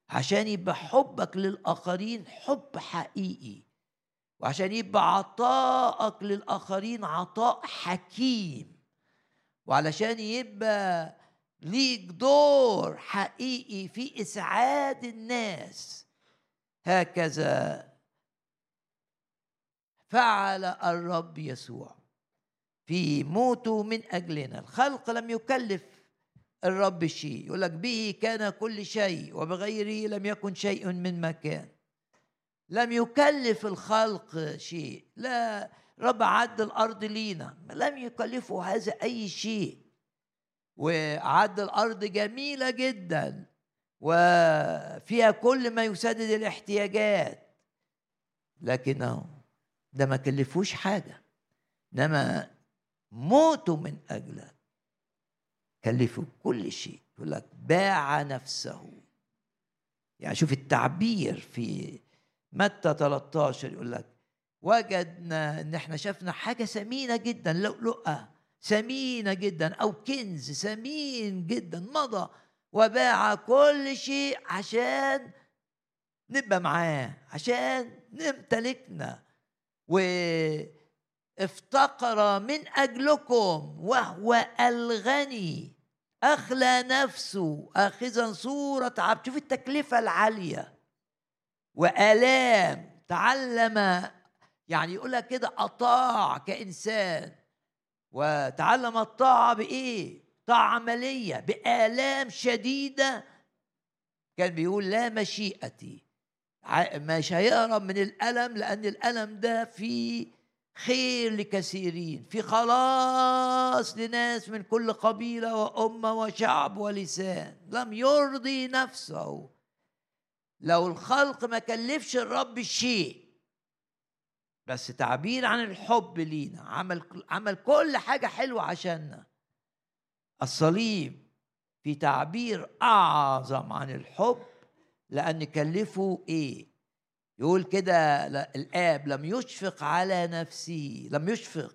عشان يبقى حبك للآخرين حب حقيقي، وعشان يبقى عطائك للآخرين عطاء حكيم، وعلشان يبقى ليك دور حقيقي في إسعاد الناس. هكذا فعل الرب يسوع في موته من أجلنا. الخلق لم يكلف الرب شيء. يقول لك به كان كل شيء وبغيره لم يكن شيء مما كان. لم يكلف الخلق شيء، لا رب عد الأرض لينا، لم يكلفه هذا أي شيء. وعد الأرض جميلة جدا وفيها كل ما يسدد الاحتياجات، لكنه ده ما كلفوش حاجة، إنما موته من أجلك كلفه كل شيء. يقول لك باع نفسه. يعني شوف التعبير في متى ثلاثة عشر، يقول لك وجدنا إن إحنا شفنا حاجة ثمينة جدا، لؤلؤة ثمينة جدا أو كنز ثمين جدا، مضى وباع كل شيء عشان نبقى معاه، عشان نمتلكنا. و افتقر من أجلكم وهو الغني أخلى نفسه أخذا صورة عبد. شوف التكلفة العالية وآلام. تعلم، يعني يقولها كده أطاع كإنسان، وتعلم الطاعة بإيه؟ طاعة عملية بآلام شديدة. كان بيقول لا مشيئتي، مش هيقرب من الألم، لأن الألم ده فيه خير لكثيرين، في خلاص لناس من كل قبيلة وأمة وشعب ولسان. لم يرضي نفسه. لو الخلق ما كلفش الرب شيء، بس تعبير عن الحب لينا، عمل عمل كل حاجة حلوة عشاننا. الصليب في تعبير أعظم عن الحب، لأن كلفه إيه؟ يقول كده الآب لم يشفق على نفسه، لم يشفق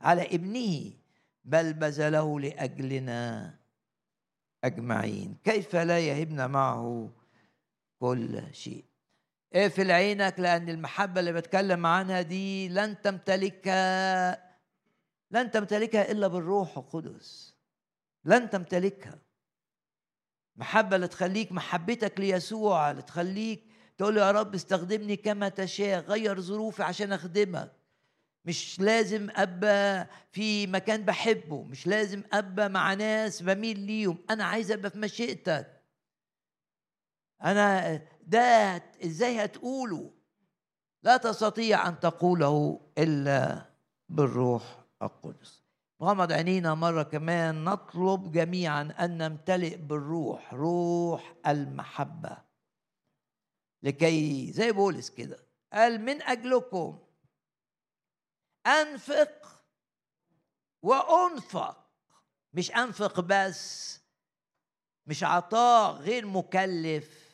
على ابنه، بل بذله لأجلنا أجمعين. كيف لا يهبنا معه كل شيء؟ اقفل عينك، لأن المحبة اللي بتكلم عنها دي لن تمتلكها لن تمتلكها إلا بالروح القدس. لن تمتلكها. محبة اللي تخليك محبتك ليسوع، اللي تخليك تقول يا رب استخدمني كما تشاء، غير ظروفي عشان أخدمك. مش لازم أبقى في مكان بحبه، مش لازم أبقى مع ناس بميل ليهم، أنا عايز أبقى في مشيئتك. أنا ده إزاي هتقوله؟ لا تستطيع أن تقوله إلا بالروح القدس. نغمض عينينا مرة كمان، نطلب جميعا أن نمتلئ بالروح، روح المحبة، لكي زي بولس كده قال من أجلكم أنفق وأنفق. مش أنفق بس، مش عطاء غير مكلف.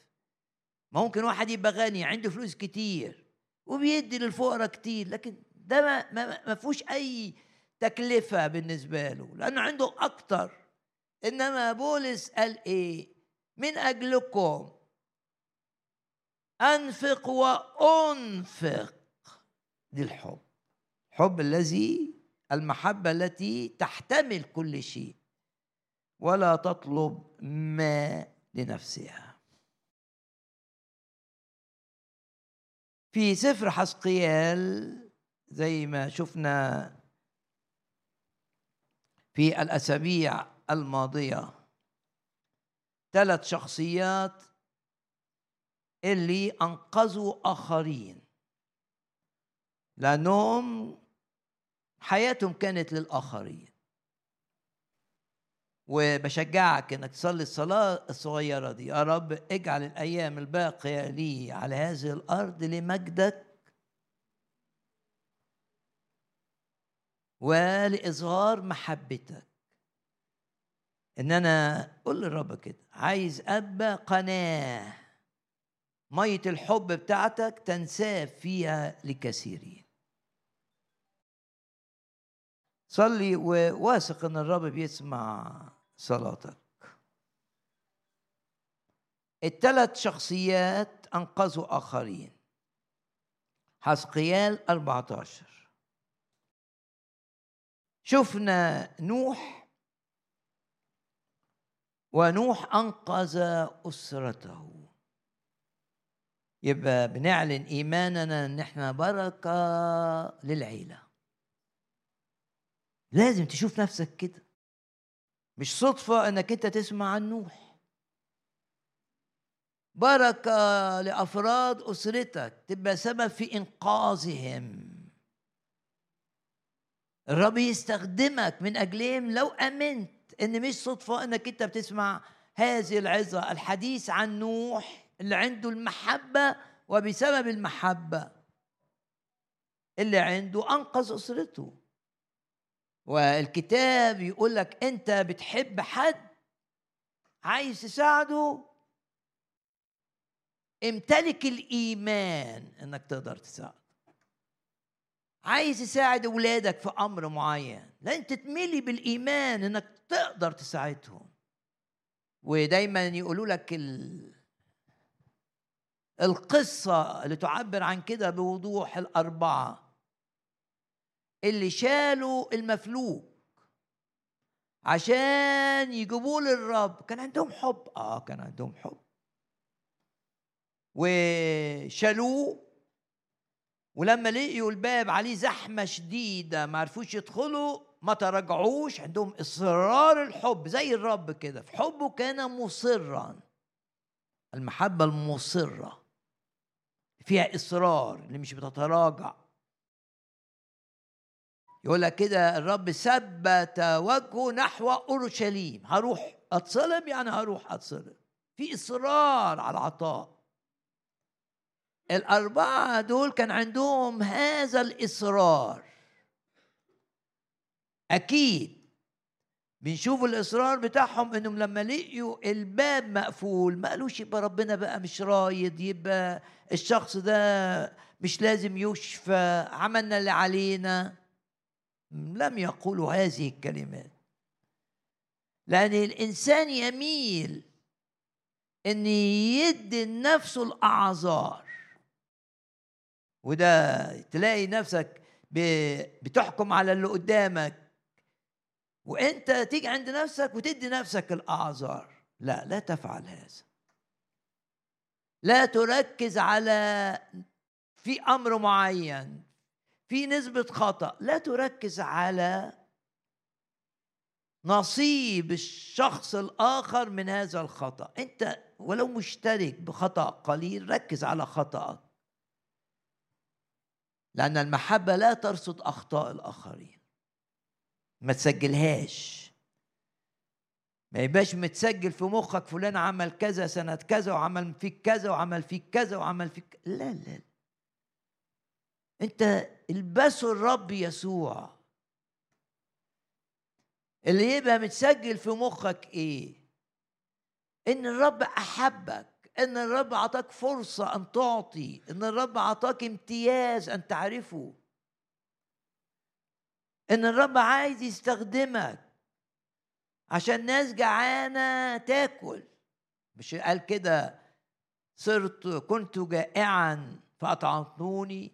ممكن واحد يبقى غني عنده فلوس كتير وبيدي للفقراء كتير، لكن ده ما, ما, ما فيهوش أي تكلفة بالنسبة له لأنه عنده أكتر. إنما بولس قال إيه؟ من أجلكم أنفق وأنفق. دي الحب، الحب الذي المحبة التي تحتمل كل شيء ولا تطلب ما لنفسها. في سفر حزقيال زي ما شفنا في الأسابيع الماضية ثلاث شخصيات اللي أنقذوا آخرين، لأنهم حياتهم كانت للآخرين. وبشجعك انك تصلي الصلاة الصغيرة دي، يا رب اجعل الأيام الباقية لي على هذه الأرض لمجدك ولإظهار محبتك. إن أنا قول للرب كده، عايز أبقى قناة مية الحب بتاعتك تنساب فيها لكثيرين. صلي وواثق إن الرب بيسمع صلاتك. الثلاث شخصيات أنقذوا آخرين. حزقيال أربعة عشر، شفنا نوح، ونوح أنقذ أسرته. يبقى بنعلن إيماننا إن إحنا بركة للعيلة. لازم تشوف نفسك كده، مش صدفة إنك أنت تسمع عن نوح. بركة لأفراد أسرتك، تبقى سبب في إنقاذهم. الرب يستخدمك من أجلهم لو أمنت إن مش صدفة إنك أنت بتسمع هذه العظة. الحديث عن نوح اللي عنده المحبة، وبسبب المحبة اللي عنده أنقذ أسرته. والكتاب يقول لك أنت بتحب حد عايز تساعده، امتلك الإيمان إنك تقدر تساعده. عايز تساعد أولادك في أمر معين، لأن تتملي بالإيمان إنك تقدر تساعدهم. ودايما يقولوا لك ال... القصة اللي تعبر عن كده بوضوح، الأربعة اللي شالوا المفلوج عشان يجيبوه للرب، كان عندهم حب. آه كان عندهم حب وشالوه، ولما لقيوا الباب عليه زحمة شديدة ما عرفوش يدخلوا، ما تراجعوش. عندهم إصرار الحب زي الرب كده، في حبه كان مصرا. المحبة المصرة فيها إصرار اللي مش بتتراجع. يقول لك كده الرب ثبت وجهه نحو أورشليم. هروح أتصلب، يعني هروح أتصلب. في إصرار على العطاء. الأربعة دول كان عندهم هذا الإصرار. أكيد بنشوف الإصرار بتاعهم إنهم لما لقيوا الباب مقفول ما قالوش يبقى ربنا بقى مش رايد، يبقى الشخص ده مش لازم يشفى، عملنا اللي علينا. لم يقولوا هذه الكلمات، لأن الإنسان يميل إن يدي لنفسه الأعذار. وده تلاقي نفسك بتحكم على اللي قدامك، وانت تيجي عند نفسك وتدي نفسك الاعذار. لا، لا تفعل هذا. لا تركز على في امر معين في نسبة خطأ، لا تركز على نصيب الشخص الاخر من هذا الخطأ. انت ولو مشترك بخطأ قليل ركز على خطأك، لأن المحبة لا ترصد أخطاء الآخرين. ما تسجلهاش، ما يبقاش متسجل في مخك فلان عمل كذا سنة كذا وعمل فيك كذا وعمل فيك كذا وعمل فيك. لا لا، أنت البسوا الرب يسوع. اللي يبقى متسجل في مخك إيه؟ إن الرب أحبك، إن الرب عطاك فرصة أن تعطي، إن الرب عطاك امتياز أن تعرفه، إن الرب عايز يستخدمك عشان ناس جعانة تاكل. مش قال كده صرت كنت جائعا فأطعمتموني،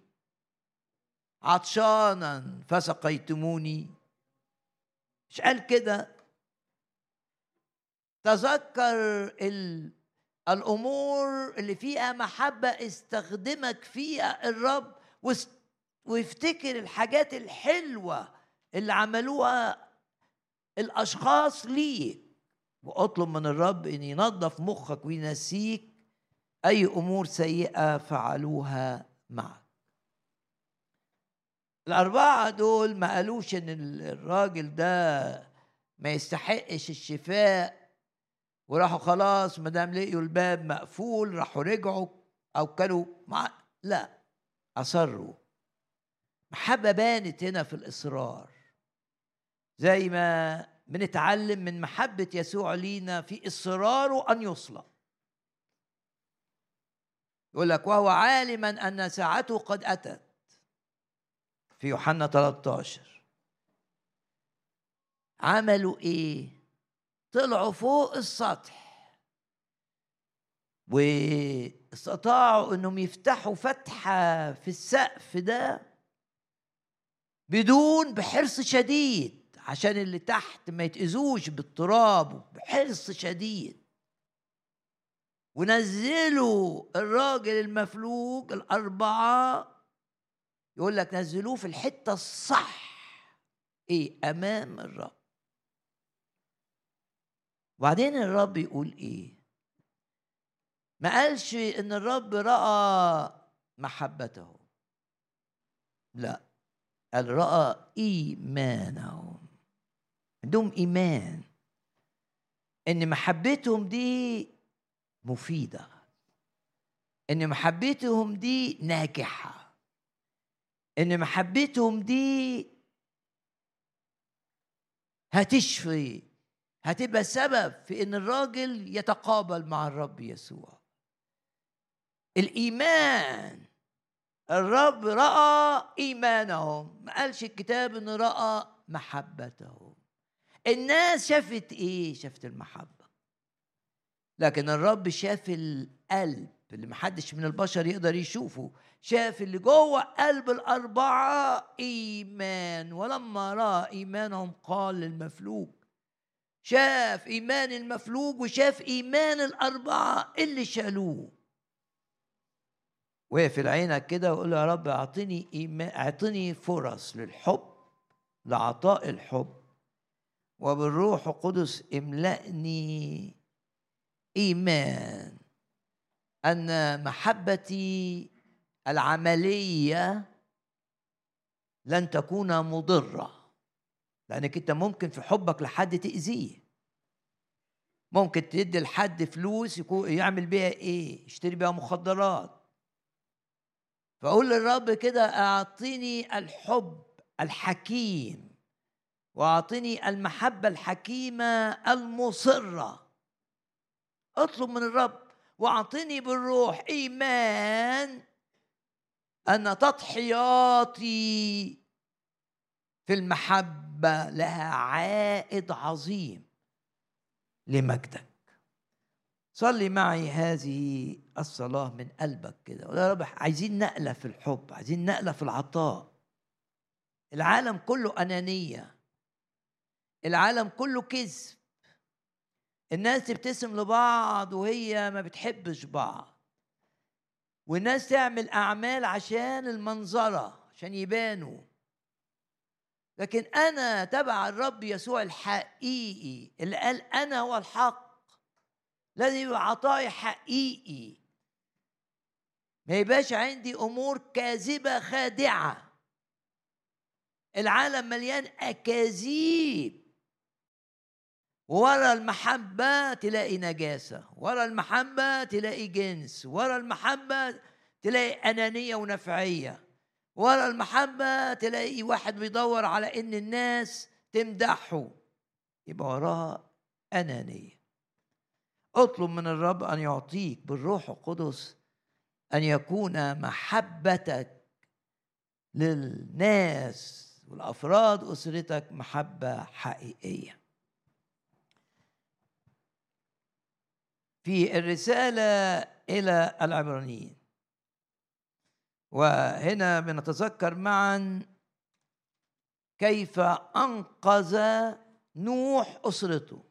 عطشانا فسقيتموني. مش قال كده. تذكر ال الأمور اللي فيها محبة استخدمك فيها الرب، ويفتكر الحاجات الحلوة اللي عملوها الأشخاص ليك. وأطلب من الرب أن ينظف مخك وينسيك أي أمور سيئة فعلوها معك. الأربعة دول ما قالوش أن الراجل ده ما يستحقش الشفاء وراحوا خلاص مدام لقيوا الباب مقفول راحوا رجعوا أو كانوا مع... لا، أصروا. محبة بانت هنا في الإصرار، زي ما بنتعلم من محبة يسوع لينا في إصراره أن يصلب. يقول لك وهو عالما أن ساعته قد أتت، في يوحنا ثلاثة عشر. عملوا إيه؟ طلعوا فوق السطح واستطاعوا انهم يفتحوا فتحة في السقف ده بدون، بحرص شديد عشان اللي تحت ما يتأذوش بالتراب، بحرص شديد. ونزلوا الراجل المفلوج، الأربعة يقول لك نزلوه في الحتة الصح، ايه؟ امام الرب. وبعدين الرب يقول ايه؟ ما قالش ان الرب رأى محبتهم، لا، قال رأى ايمانهم. عندهم ايمان ان محبتهم دي مفيدة، ان محبتهم دي ناجحة، ان محبتهم دي هتشفي، هتبقى سبب في ان الراجل يتقابل مع الرب يسوع. الايمان، الرب راى ايمانهم، ما قالش الكتاب ان راى محبتهم. الناس شافت ايه؟ شافت المحبه، لكن الرب شاف القلب اللي محدش من البشر يقدر يشوفه، شاف اللي جوه قلب الاربعه ايمان. ولما راى ايمانهم قال للمفلوج، شاف إيمان المفلوج وشاف إيمان الأربعة اللي شالوه. وقفل عينك كده وقول يا رب أعطني إيمان، أعطني فرص للحب، لعطاء الحب، وبالروح القدس املأني إيمان أن محبتي العملية لن تكون مضرة. لأنك أنت ممكن في حبك لحد تأذيه، ممكن تدي لحد فلوس يعمل بيها إيه؟ يشتري بيها مخدرات. فأقول للرب كده أعطيني الحب الحكيم، وأعطيني المحبة الحكيمة المصرة. أطلب من الرب وأعطيني بالروح إيمان أن تضحياتي في المحبة لها عائد عظيم لمجدك. صلي معي هذه الصلاة من قلبك كده، قول يا رب عايزين نقلة في الحب، عايزين نقلة في العطاء. العالم كله أنانية، العالم كله كذب، الناس تبتسم لبعض وهي ما بتحبش بعض، والناس تعمل أعمال عشان المنظرة، عشان يبانوا. لكن أنا تبع الرب يسوع الحقيقي اللي قال أنا هو الحق، لازم يبقى عطاي حقيقي، ما يبقاش عندي أمور كاذبة خادعة. العالم مليان أكاذيب، ورا المحبة تلاقي نجاسة، ورا المحبة تلاقي جنس، ورا المحبة تلاقي أنانية ونفعية، ورا المحبة تلاقي واحد بيدور على إن الناس تمدحه، يبقى وراها أنانية. أطلب من الرب أن يعطيك بالروح القدس أن يكون محبتك للناس والأفراد أسرتك محبة حقيقية. في الرسالة إلى العبرانيين، وهنا بنتذكر معا كيف أنقذ نوح أسرته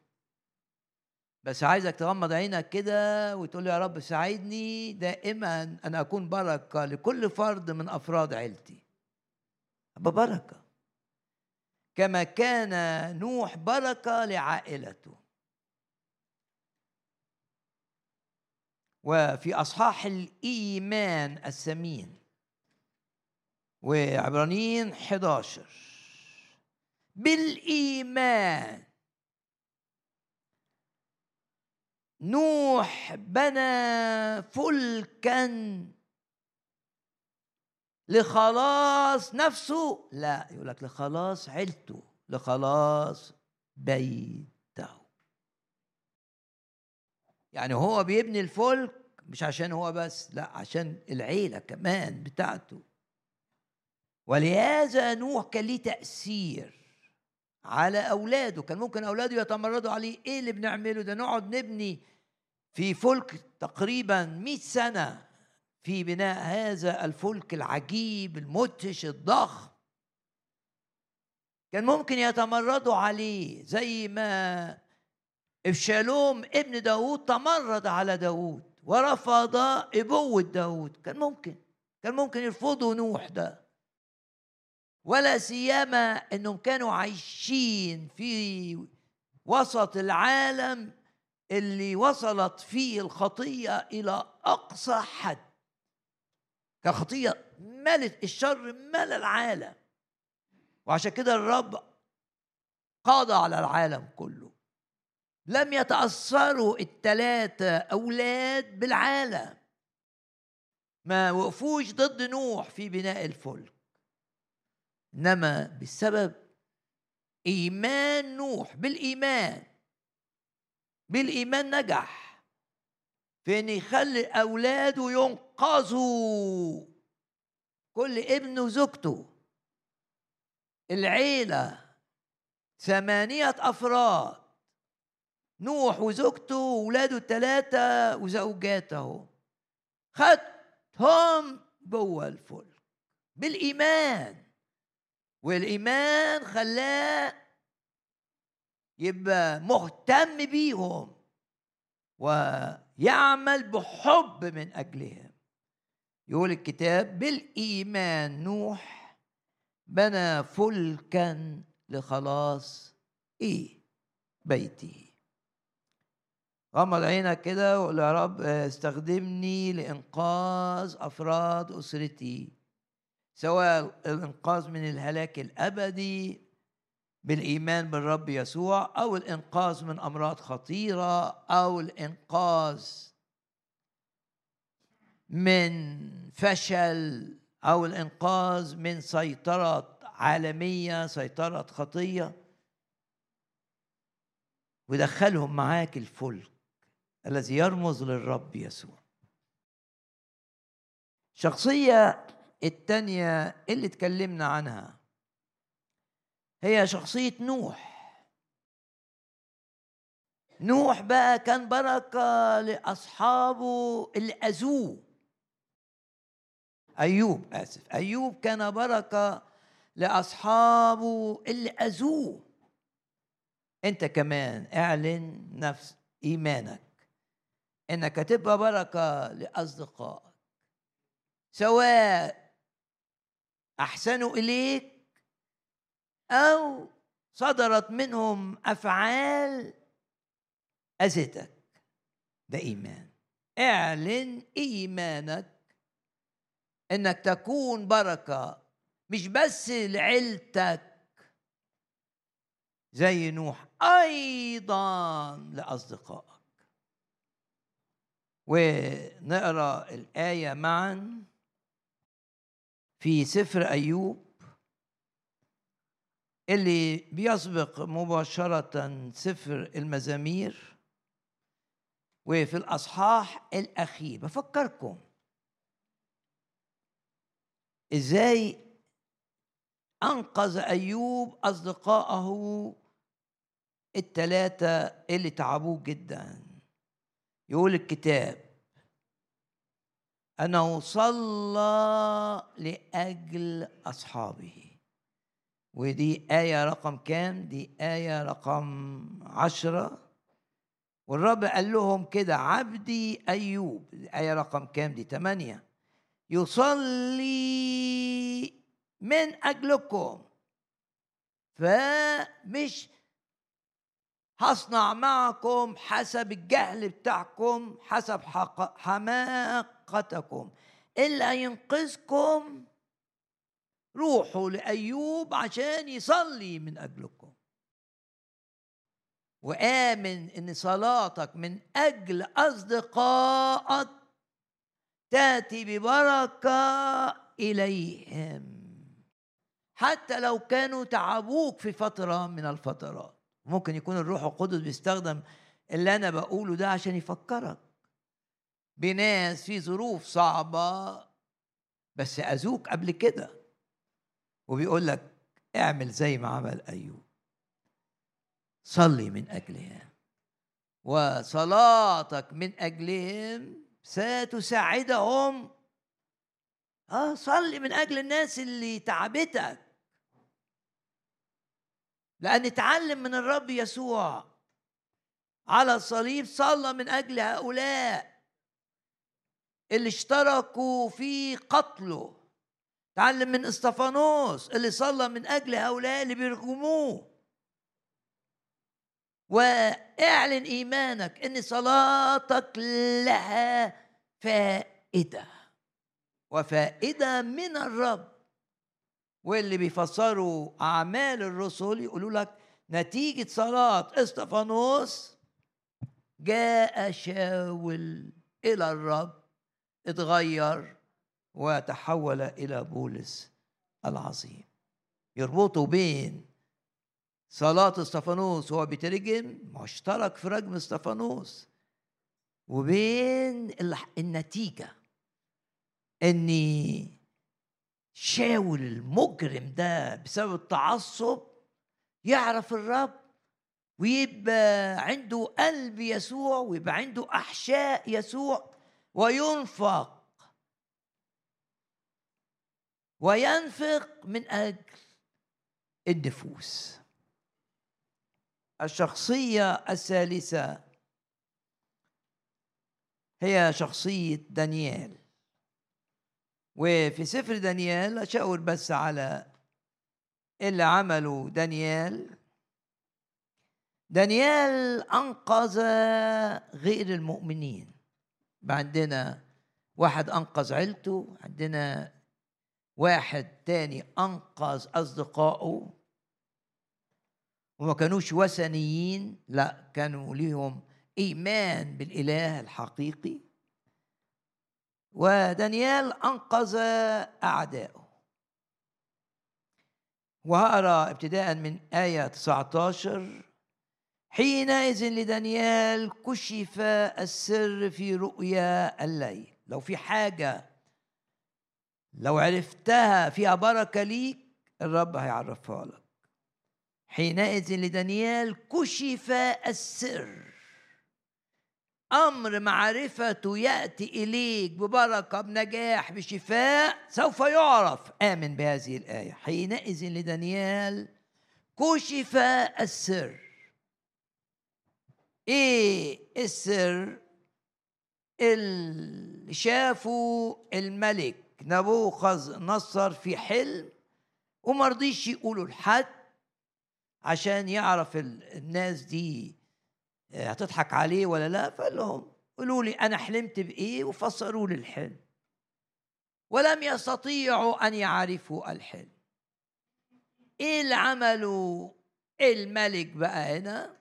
بس عايزك تغمض عينك كده وتقول يا رب ساعدني دائما أن أكون بركة لكل فرد من أفراد عيلتي. أبقى بركة كما كان نوح بركة لعائلته. وفي أصحاح الإيمان الثمين وعبرانيين حداشر، بالإيمان نوح بنى فلكا لخلاص نفسه، لا يقول لك لخلاص عيلته، لخلاص بيته. يعني هو بيبني الفلك مش عشان هو بس، لا عشان العيلة كمان بتاعته. ولهذا نوح كان ليه تأثير على أولاده، كان ممكن أولاده يتمردوا عليه، إيه اللي بنعمله ده، نقعد نبني في فلك تقريبا مئة سنة في بناء هذا الفلك العجيب المدهش الضخم. كان ممكن يتمردوا عليه زي ما ابشالوم ابن داود تمرد على داود ورفض ابوة داود، كان ممكن كان ممكن يرفضوا نوح ده، ولا سيما انهم كانوا عايشين في وسط العالم اللي وصلت فيه الخطية إلى أقصى حد. كخطية ملت الشر، ملى العالم، وعشان كده الرب قضى على العالم كله. لم يتأثروا الثلاثة أولاد بالعالم، ما وقفوش ضد نوح في بناء الفلك، إنما بسبب إيمان نوح. بالإيمان بالإيمان نجح في أن يخلي أولاده ينقذوا، كل ابن وزوجته، العيلة ثمانية أفراد، نوح وزوجته وولاده الثلاثة وزوجاته، خدهم جوه الفلك بالإيمان. والإيمان خلاه يبقى مهتم بيهم ويعمل بحب من أجلهم. يقول الكتاب بالإيمان نوح بنى فلكا لخلاص إيه؟ بيته. غمض عينك كده وقول يا رب استخدمني لإنقاذ أفراد أسرتي، سواء الإنقاذ من الهلاك الأبدي بالإيمان بالرب يسوع، أو الإنقاذ من أمراض خطيرة، أو الإنقاذ من فشل، أو الإنقاذ من سيطرة عالمية، سيطرة خطية. ودخلهم معاك الفلك الذي يرمز للرب يسوع. شخصية التانية اللي اتكلمنا عنها هي شخصية نوح. نوح بقى كان بركة لأصحابه اللي أذوه. أيوب آسف أيوب كان بركة لأصحابه اللي أذوه. أنت كمان اعلن نفس إيمانك إنك تبقى بركة لأصدقائك، سواء أحسنوا إليك أو صدرت منهم أفعال أذتك. ده إيمان. اعلن إيمانك إنك تكون بركة مش بس لعيلتك زي نوح، أيضا لأصدقائك. ونقرأ الآية معا في سفر أيوب اللي بيسبق مباشرة سفر المزامير، وفي الأصحاح الأخير. بفكركم إزاي أنقذ أيوب أصدقائه الثلاثة اللي تعبوه جدا. يقول الكتاب أنه صلى لأجل أصحابه. ودي آية رقم كام؟ دي آية رقم عشرة. والرب قال لهم كده عبدي أيوب، الآية رقم كام دي؟ ثمانية، يصلي من أجلكم فمش هصنع معكم حسب الجهل بتاعكم، حسب حماقتكم، إلا ينقذكم. روحوا لأيوب عشان يصلي من أجلكم، وآمن إن صلاتك من أجل أصدقائك تأتي ببركة إليهم، حتى لو كانوا تعبوك في فترة من الفترات. ممكن يكون الروح القدس بيستخدم اللي أنا بقوله ده عشان يفكرك بناس في ظروف صعبة بس أذوك قبل كده، وبيقول لك اعمل زي ما عمل أيوب، صلي من أجلها، وصلاتك من أجلهم ستساعدهم. آه صلي من أجل الناس اللي تعبتك، لأن تعلم من الرب يسوع على الصليب صلى من أجل هؤلاء اللي اشتركوا في قتله. تعلم من اسطفانوس اللي صلى من أجل هؤلاء اللي بيرجموه. واعلن إيمانك إن صلاتك لها فائدة، وفائدة من الرب. واللي بيفسروا أعمال الرسل يقولوا لك نتيجة صلاة اسطفانوس جاء شاول إلى الرب، اتغير وتحول إلى بولس العظيم. يربطوا بين صلاة اسطفانوس وهو بيترجم، مشترك في رجم اسطفانوس، وبين النتيجة أني شاول المجرم ده بسبب التعصب يعرف الرب ويبقى عنده قلب يسوع ويبقى عنده أحشاء يسوع، وينفق وينفق من أجل النفوس. الشخصية الثالثة هي شخصية دانيال. وفي سفر دانيال أشاور بس على اللي عمله دانيال. دانيال أنقذ غير المؤمنين. عندنا واحد أنقذ عيلته، عندنا واحد تاني أنقذ أصدقائه، وما كانوش وثنيين، لا كانوا ليهم إيمان بالإله الحقيقي. ودانيال أنقذ أعدائه. وهقرأ ابتداء من آية تسعة عشر. حينئذ لدانيال كشف السر في رؤيا الليل. لو في حاجة لو عرفتها فيها بركة ليك الرب هيعرفها لك. حينئذ لدانيال كشف السر، أمر معرفته يأتي إليك ببركة، بنجاح، بشفاء، سوف يعرف. آمن بهذه الآية. حينئذ لدانيال كشف السر. إيه السر؟ اللي شافه الملك نبوخذ نصر في حلم ومرضيش يقوله لحد عشان يعرف الناس دي هتضحك عليه ولا لا، فقال لهم قولوا لي أنا حلمت بإيه، وفسروا لي الحلم. ولم يستطيعوا أن يعرفوا الحلم. إيه اللي عمله الملك بقى هنا؟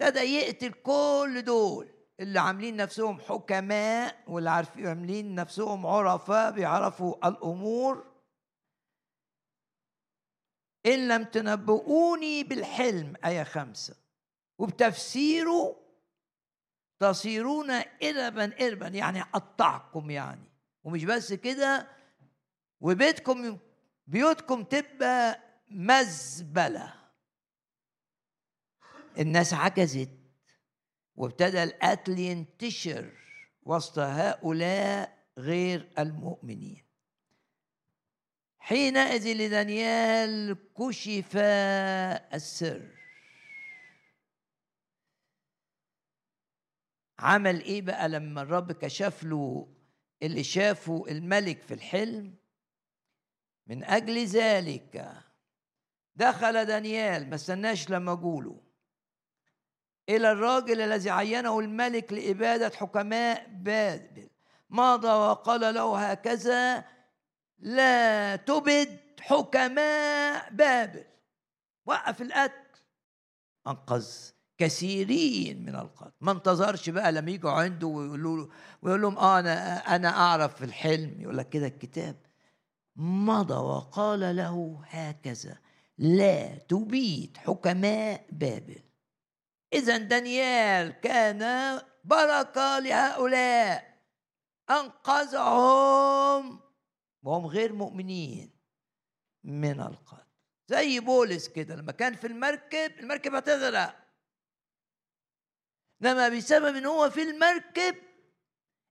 ابتدى يقتل كل دول اللي عاملين نفسهم حكماء واللي عاملين نفسهم عرفاء بيعرفوا الأمور. إن لم تنبؤوني بالحلم، آية خمسة، وبتفسيره تصيرون إربا إربا، يعني أقطعكم يعني. ومش بس كده، وبيتكم بيوتكم تبقى مزبلة. الناس عجزت وابتدى القتل ينتشر وسط هؤلاء غير المؤمنين. حينئذ لدانيال كشف السر. عمل ايه بقى لما الرب كشف له اللي شافه الملك في الحلم؟ من اجل ذلك دخل دانيال، ما استناش لما اقوله، الى الراجل الذي عينه الملك لاباده حكماء بابل، مضى وقال له هكذا: لا تبد حكماء بابل. وقف القتل، انقذ كثيرين من القتل. ما انتظرش بقى لما يجوا عنده ويقولوا ويقول لهم اه انا انا اعرف في الحلم، يقول لك كده الكتاب، مضى وقال له هكذا: لا تبيد حكماء بابل. اذا دانيال كان بركه لهؤلاء، انقذهم وهم غير مؤمنين من القتل. زي بولس كده لما كان في المركب، المركب هتغرق، لما بسبب ان هو في المركب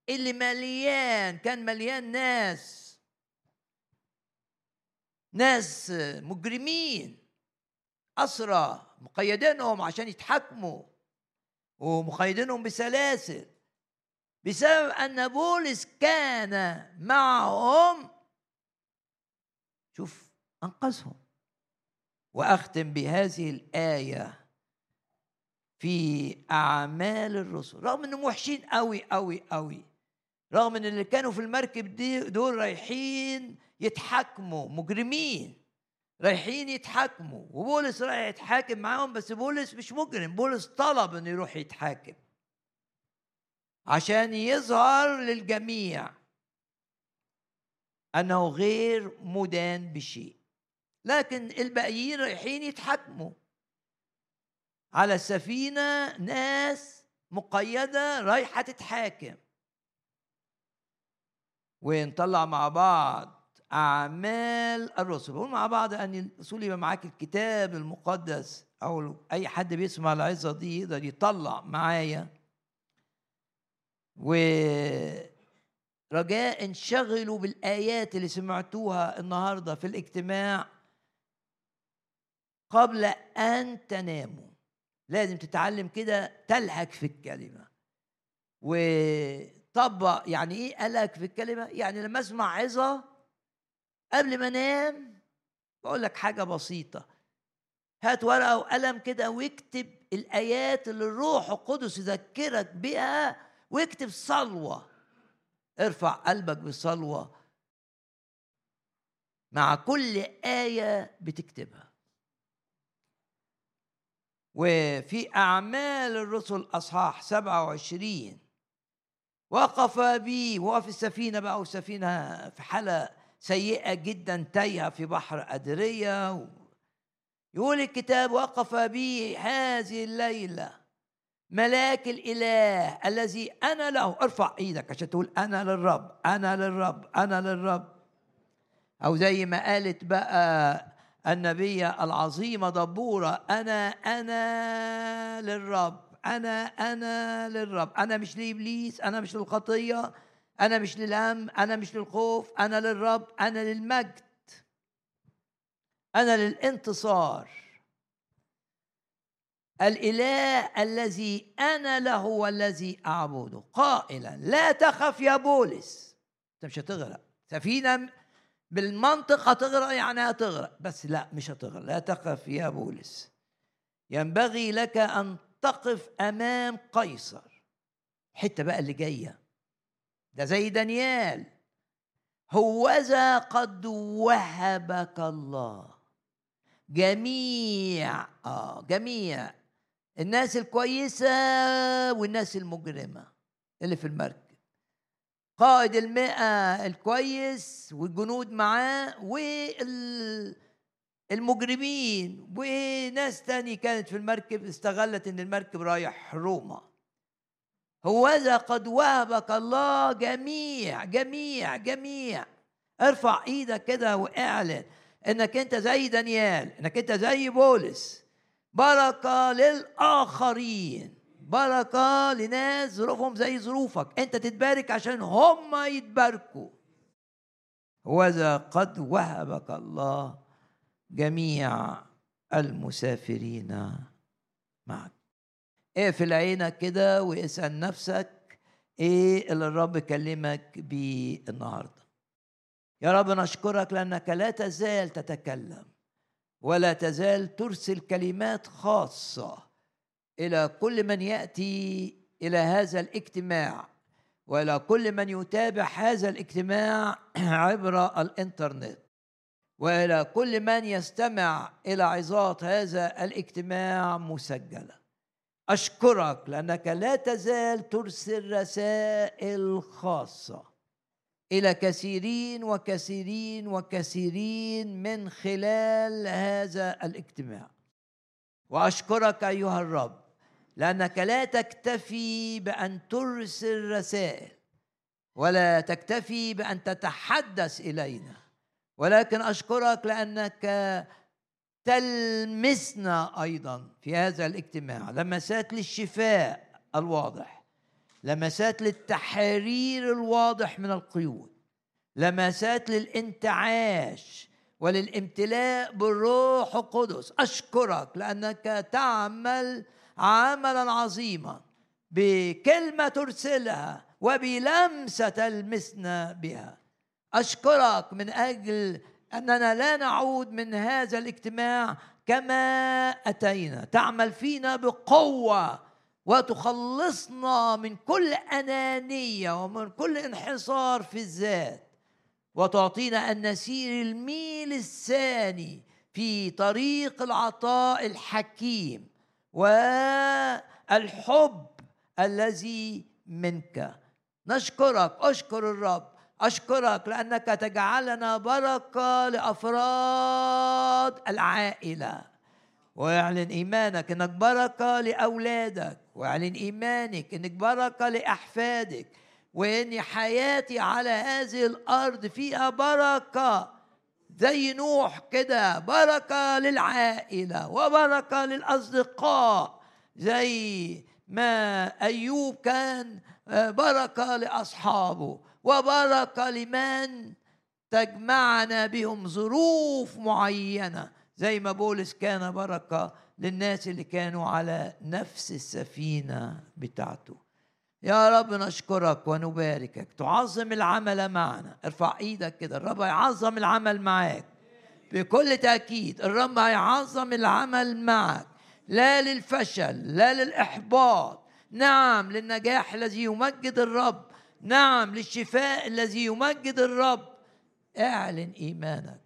اللي مليان، كان مليان ناس ناس مجرمين، اسرى مقيدينهم عشان يتحكموا ومقيدينهم بسلاسل، بسبب ان بولس كان معهم، شوف، انقذهم. واختم بهذه الايه في أعمال الرسل، رغم إنهم وحشين قوي قوي قوي، رغم إن اللي كانوا في المركب دي دول رايحين يتحكموا، مجرمين رايحين يتحكموا، وبولس رايح يتحاكم معاهم، بس بولس مش مجرم، بولس طلب إنه يروح يتحاكم عشان يظهر للجميع أنه غير مدان بشيء. لكن الباقيين رايحين يتحكموا على السفينة، ناس مقيدة رايحة تتحاكم. ونطلع مع بعض أعمال الرسل، بقول مع بعض أن الأصول يبقى معاك الكتاب المقدس، أو أي حد بيسمع العظة دي يقدر يطلع معايا. ورجاء انشغلوا بالآيات اللي سمعتوها النهاردة في الاجتماع قبل أن تناموا. لازم تتعلم كده تلهج في الكلمة وطبق. يعني ايه ألهج في الكلمة؟ يعني لما اسمع عظة قبل ما انام، بقول لك حاجة بسيطة، هات ورقة وقلم كده واكتب الآيات اللي الروح القدس يذكرك بها، واكتب صلوة، ارفع قلبك بصلوة مع كل آية بتكتبها. وفي أعمال الرسل أصحاح سبعة وعشرين، وقف بي، وقف السفينة بقى، والسفينة في حالة سيئة جدا، تايهة في بحر أدرية. يقول الكتاب: وقف بي هذه الليلة ملاك الإله الذي أنا له. ارفع إيدك عشان تقول أنا للرب، أنا للرب، أنا للرب. أو زي ما قالت بقى النبية العظيمة دبورة: أنا أنا للرب، أنا أنا للرب، أنا مش لإبليس، أنا مش للخطية، أنا مش للهم، أنا مش للخوف، أنا للرب، أنا للمجد، أنا للانتصار. الإله الذي أنا له والذي أعبده، قائلا: لا تخف يا بولس، أنت مش هتغرق، سفينة بالمنطق هتغرق، يعني هتغرق، بس لا، مش هتغرق. لا تقف يا بولس، ينبغي لك أن تقف أمام قيصر. حتى بقى اللي جاية ده زي دانيال: هوذا قد وهبك الله جميع آه جميع الناس الكويسة والناس المجرمة اللي في المركب، قائد المئة الكويس والجنود معاه والمجرمين وناس تاني كانت في المركب استغلت ان المركب رايح روما. هوذا قد وهبك الله جميع جميع جميع. ارفع ايدك كده واعلن انك انت زي دانيال، انك انت زي بولس، بركة للآخرين، بركة لناس ظروفهم زي ظروفك، أنت تتبارك عشان هم يتباركوا. وذا قد وهبك الله جميع المسافرين معك. اقفل عينك كده واسأل نفسك ايه اللي الرب كلمك بيه النهارده. يا رب نشكرك لأنك لا تزال تتكلم ولا تزال ترسل كلمات خاصة إلى كل من يأتي إلى هذا الاجتماع وإلى كل من يتابع هذا الاجتماع عبر الإنترنت، وإلى كل من يستمع إلى عظات هذا الاجتماع مسجلة. أشكرك لأنك لا تزال ترسل رسائل خاصة إلى كثيرين وكثيرين وكثيرين من خلال هذا الاجتماع. وأشكرك أيها الرب لأنك لا تكتفي بأن ترسل رسائل ولا تكتفي بأن تتحدث إلينا، ولكن أشكرك لأنك تلمسنا أيضا في هذا الاجتماع. لمسات للشفاء الواضح، لمسات للتحرير الواضح من القيود، لمسات للانتعاش وللامتلاء بالروح القدس. أشكرك لأنك تعمل عملا عظيما بكلمة ترسلها وبلمسة تلمسنا بها. أشكرك من أجل أننا لا نعود من هذا الاجتماع كما أتينا، تعمل فينا بقوة وتخلصنا من كل أنانية ومن كل انحصار في الذات، وتعطينا أن نسير الميل الثاني في طريق العطاء الحكيم والحب الذي منك. نشكرك، أشكر الرب، أشكرك لأنك تجعلنا بركة لأفراد العائلة، ويعلن إيمانك أنك بركة لأولادك، ويعلن إيمانك أنك بركة لأحفادك، وأن حياتي على هذه الأرض فيها بركة زي نوح كده، بركة للعائلة وبركة للأصدقاء، زي ما أيوب كان بركة لأصحابه وبركة لمن تجمعنا بهم ظروف معينة، زي ما بولس كان بركة للناس اللي كانوا على نفس السفينة بتاعته. يا رب نشكرك ونباركك. تعظم العمل معنا، ارفع ايدك كده، الرب هيعظم العمل معاك بكل تأكيد. الرب هيعظم العمل معك، لا للفشل، لا للإحباط، نعم للنجاح الذي يمجد الرب، نعم للشفاء الذي يمجد الرب. اعلن إيمانك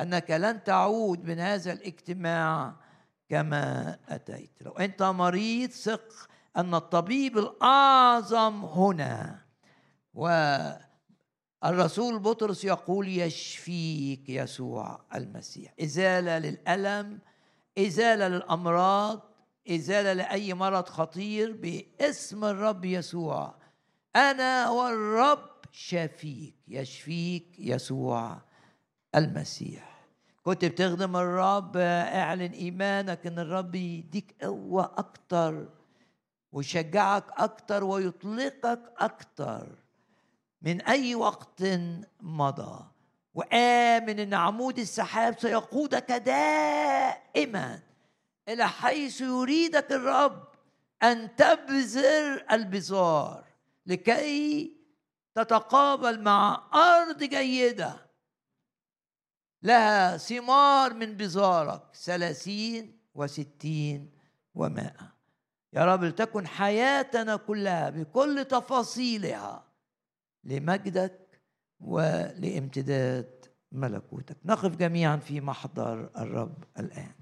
أنك لن تعود من هذا الاجتماع كما أتيت. لو أنت مريض ثق أن الطبيب الأعظم هنا، والرسول بطرس يقول يشفيك يسوع المسيح. إزالة للألم، إزالة للأمراض، إزالة لأي مرض خطير باسم الرب يسوع. أنا هو الرب شافيك، يشفيك يسوع المسيح. كنت بتخدم الرب، اعلن إيمانك أن الرب يديك قوة أكتر ويشجعك أكتر ويطلقك أكتر من أي وقت مضى، وآمن أن عمود السحاب سيقودك دائما إلى حيث يريدك الرب أن تبذر البذار لكي تتقابل مع أرض جيدة لها ثمار من بذارك ثلاثين وستين ومائة. يا رب لتكن حياتنا كلها بكل تفاصيلها لمجدك ولامتداد ملكوتك. نقف جميعا في محضر الرب الآن.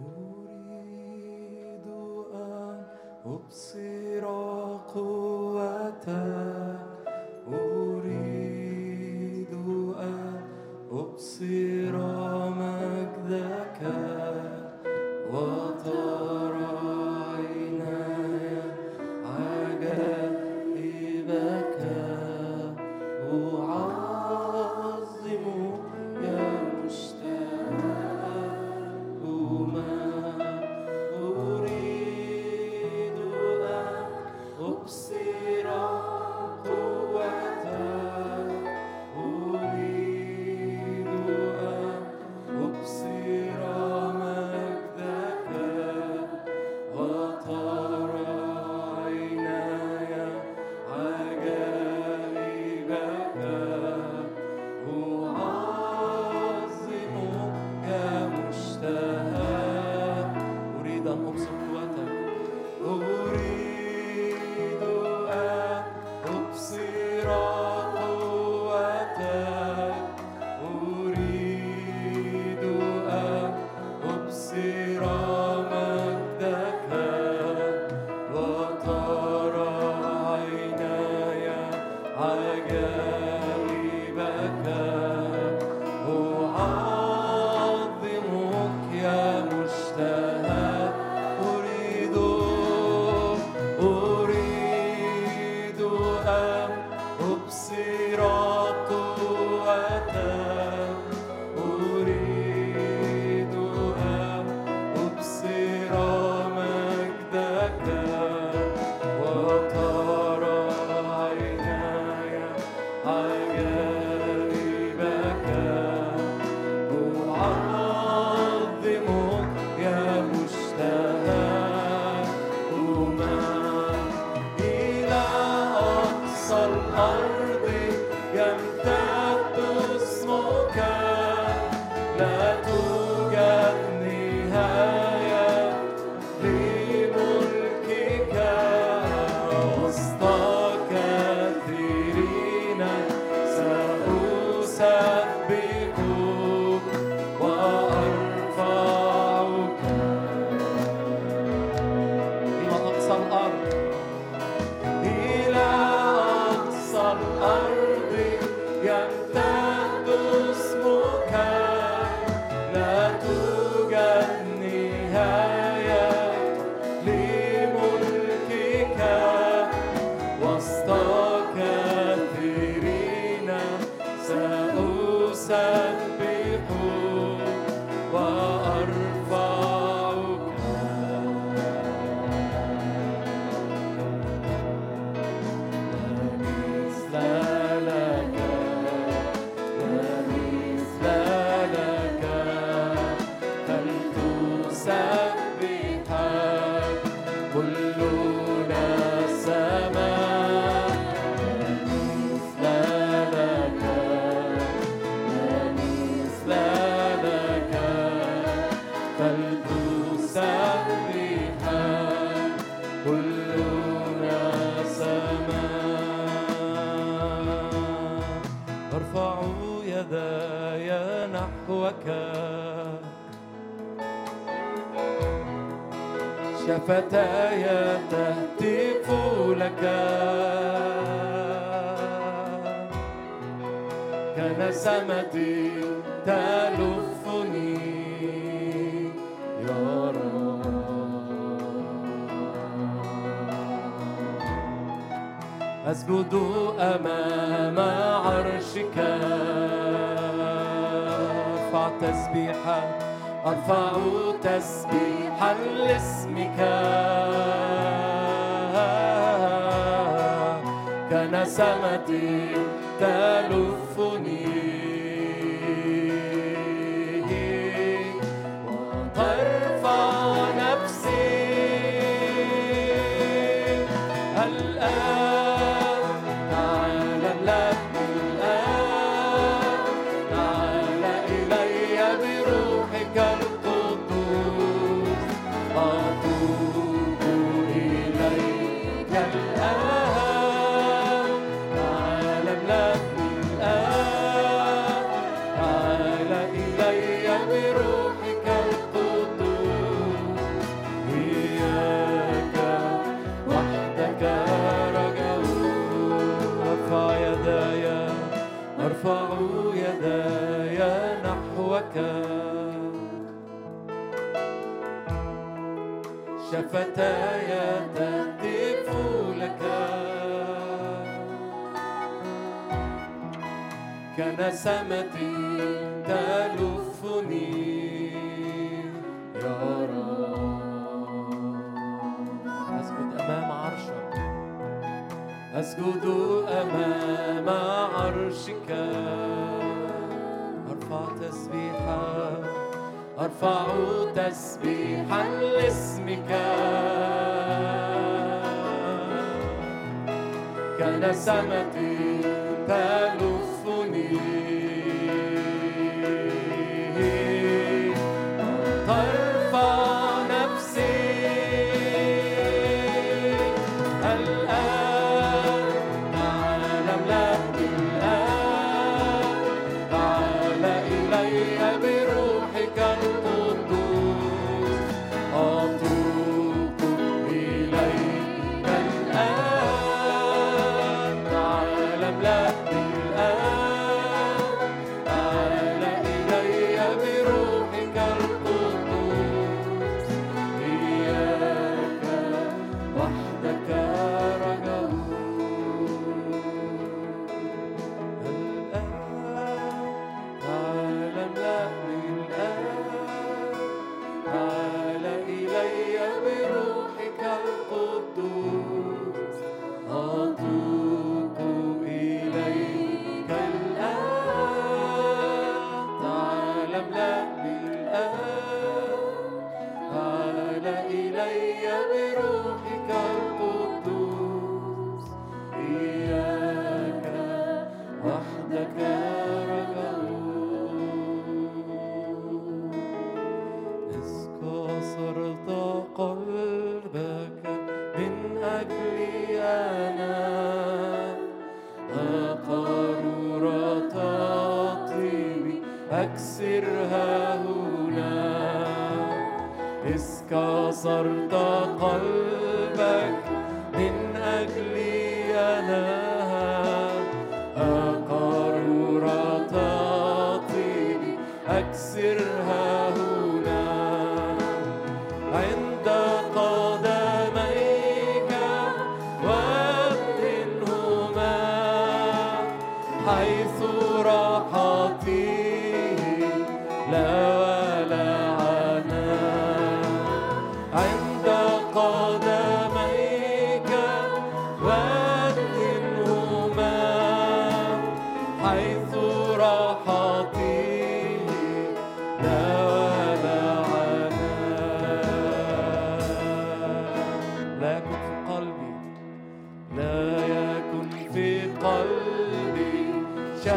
أريد أن أبصر قوتك، أريد أن أبصر مجدك وترى عيناي عجائبك، أعظم يا مشتاق ما أريد أن أبصر قوتك. فتايا تهتف لك كنسمتي تلفني يا رب. أسجد أمام عرشك أرفع تسبيحا أرفع تسبيحا لاسمك كنسمتي تلفني وترفع نفسي الآن. تعال لك الآن، تعال إلي بروحك القدوس، أتوب إليك الآن. تعال املأني الآن، تعال إلي بروحك القدوس، إياك وحدك رجاؤي. أرفع يداي أرفع يداي نحوك، شفتاي تهتف لك كنسمتي تلفني يا رب. أسجد أمام عرشك، أسجد أمام عرشك، أرفع تسبيحا أرفع تسبيحاً لاسمك كنسمتي تلفني وترفع نفسي الآن. تعال املأني الآن، تعال إلي بروحك القدوس، أتوب إليك الآن. تعال املأني الآن، تعال إلي بروحك القدوس، أخرها هنا. إذ كسرت قلبك من أجلي أنا، أقرر تعطيني أكسرها هنا. عند قدميك وابدنهما حيث راحتي لا ولا عناء. عند قدميك وابدنهما حيث راحتي لا ولا عناء. لا يكن في قلبي، لا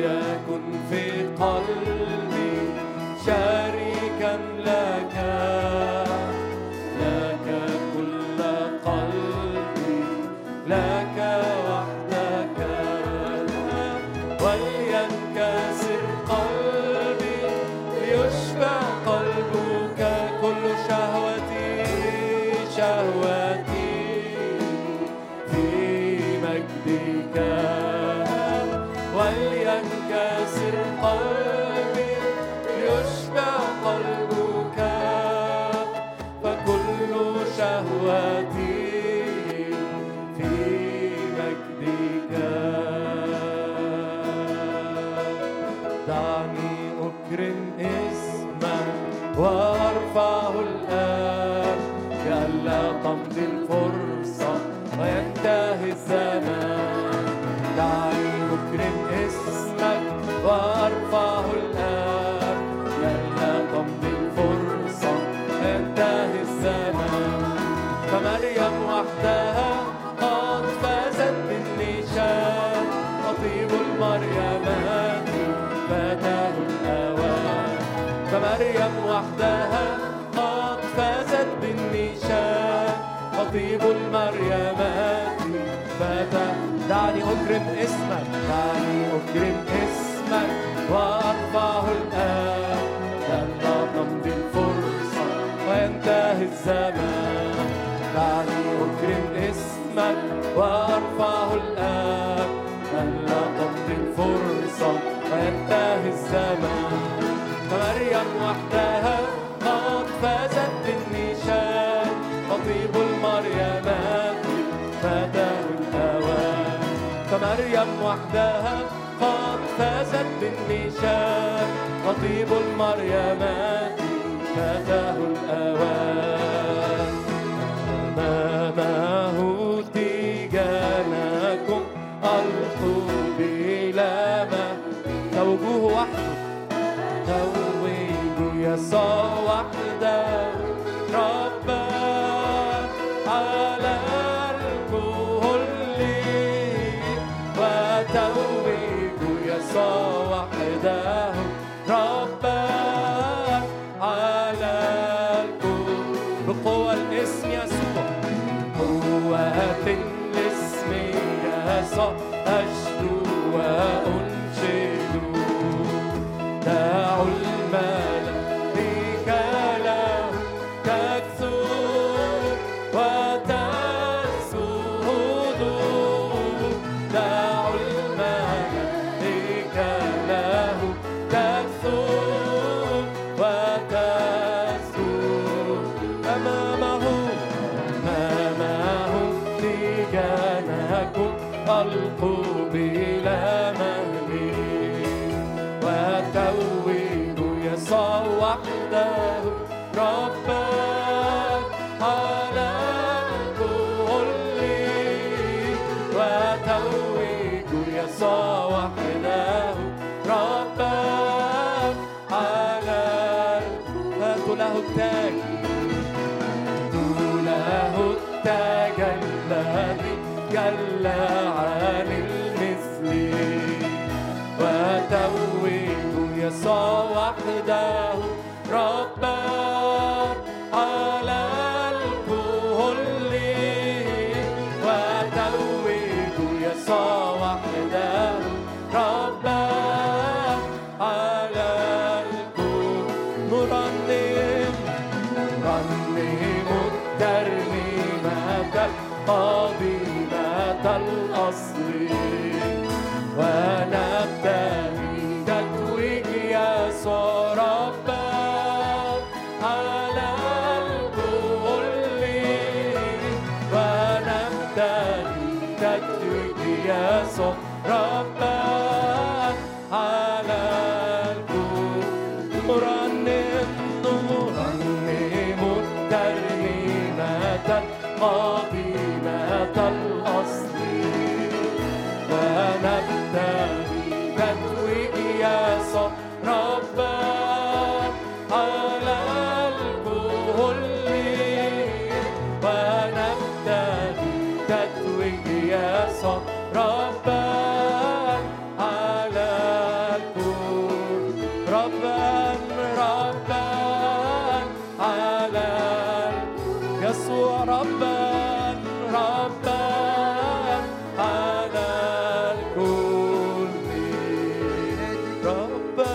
يكن في قلبي شريكا لك. مريم وحدها قد فازت بالنشاء، خطيب المريمات فتى. دعني أكرم اسمك، دعني أكرم اسمك وأرفعه الآن. لما تمضي الفرصة وينتهي الزمان، دعني أكرم اسمك وأرفعه الآن. لما تمضي الفرصة وينتهي الزمان، مريم وحدها قد فازت بالنشان، خطيب المريمات فتاه الأوان. فمريم وحدها قد فازت بالنشان، خطيب المريمات فتاه الأوان. أمامه تيجانكم القلوب لما توجه وحده، تويج يسوع وحده ربا على الكل. وتويج يسوع وحده ربا على الكل. بقوة الاسم يسوع، قوة الاسم يسوع أشدو وأنشدو. دعوا الملائكة له تكسر وتسجد. دعوا الملائكة له تكسر وتسجد. أمامه أمامه تيجانكم القلوب إلى مهله. وتويج يسوع وحده ربا على الكل. وتويج يسوع وحده ربا على الكل. هاتوا له التاج، هاتوا له التاج الذي جل عن المثل. وتويج يسوع وحده ربا على قبيلة الأصل ونبتهي تتويج يسوع ربنا على الكل ونبتهي تتويج يسوع ربنا على الكل مرنم نرنم ترنيمة قديمة الأصل ونبتهي تتويج يسوع ربنا على الكل ونبتهي تتويج يسوع ربنا على الكل ربنا ربنا على يسوع ربنا ربنا على الكل ربنا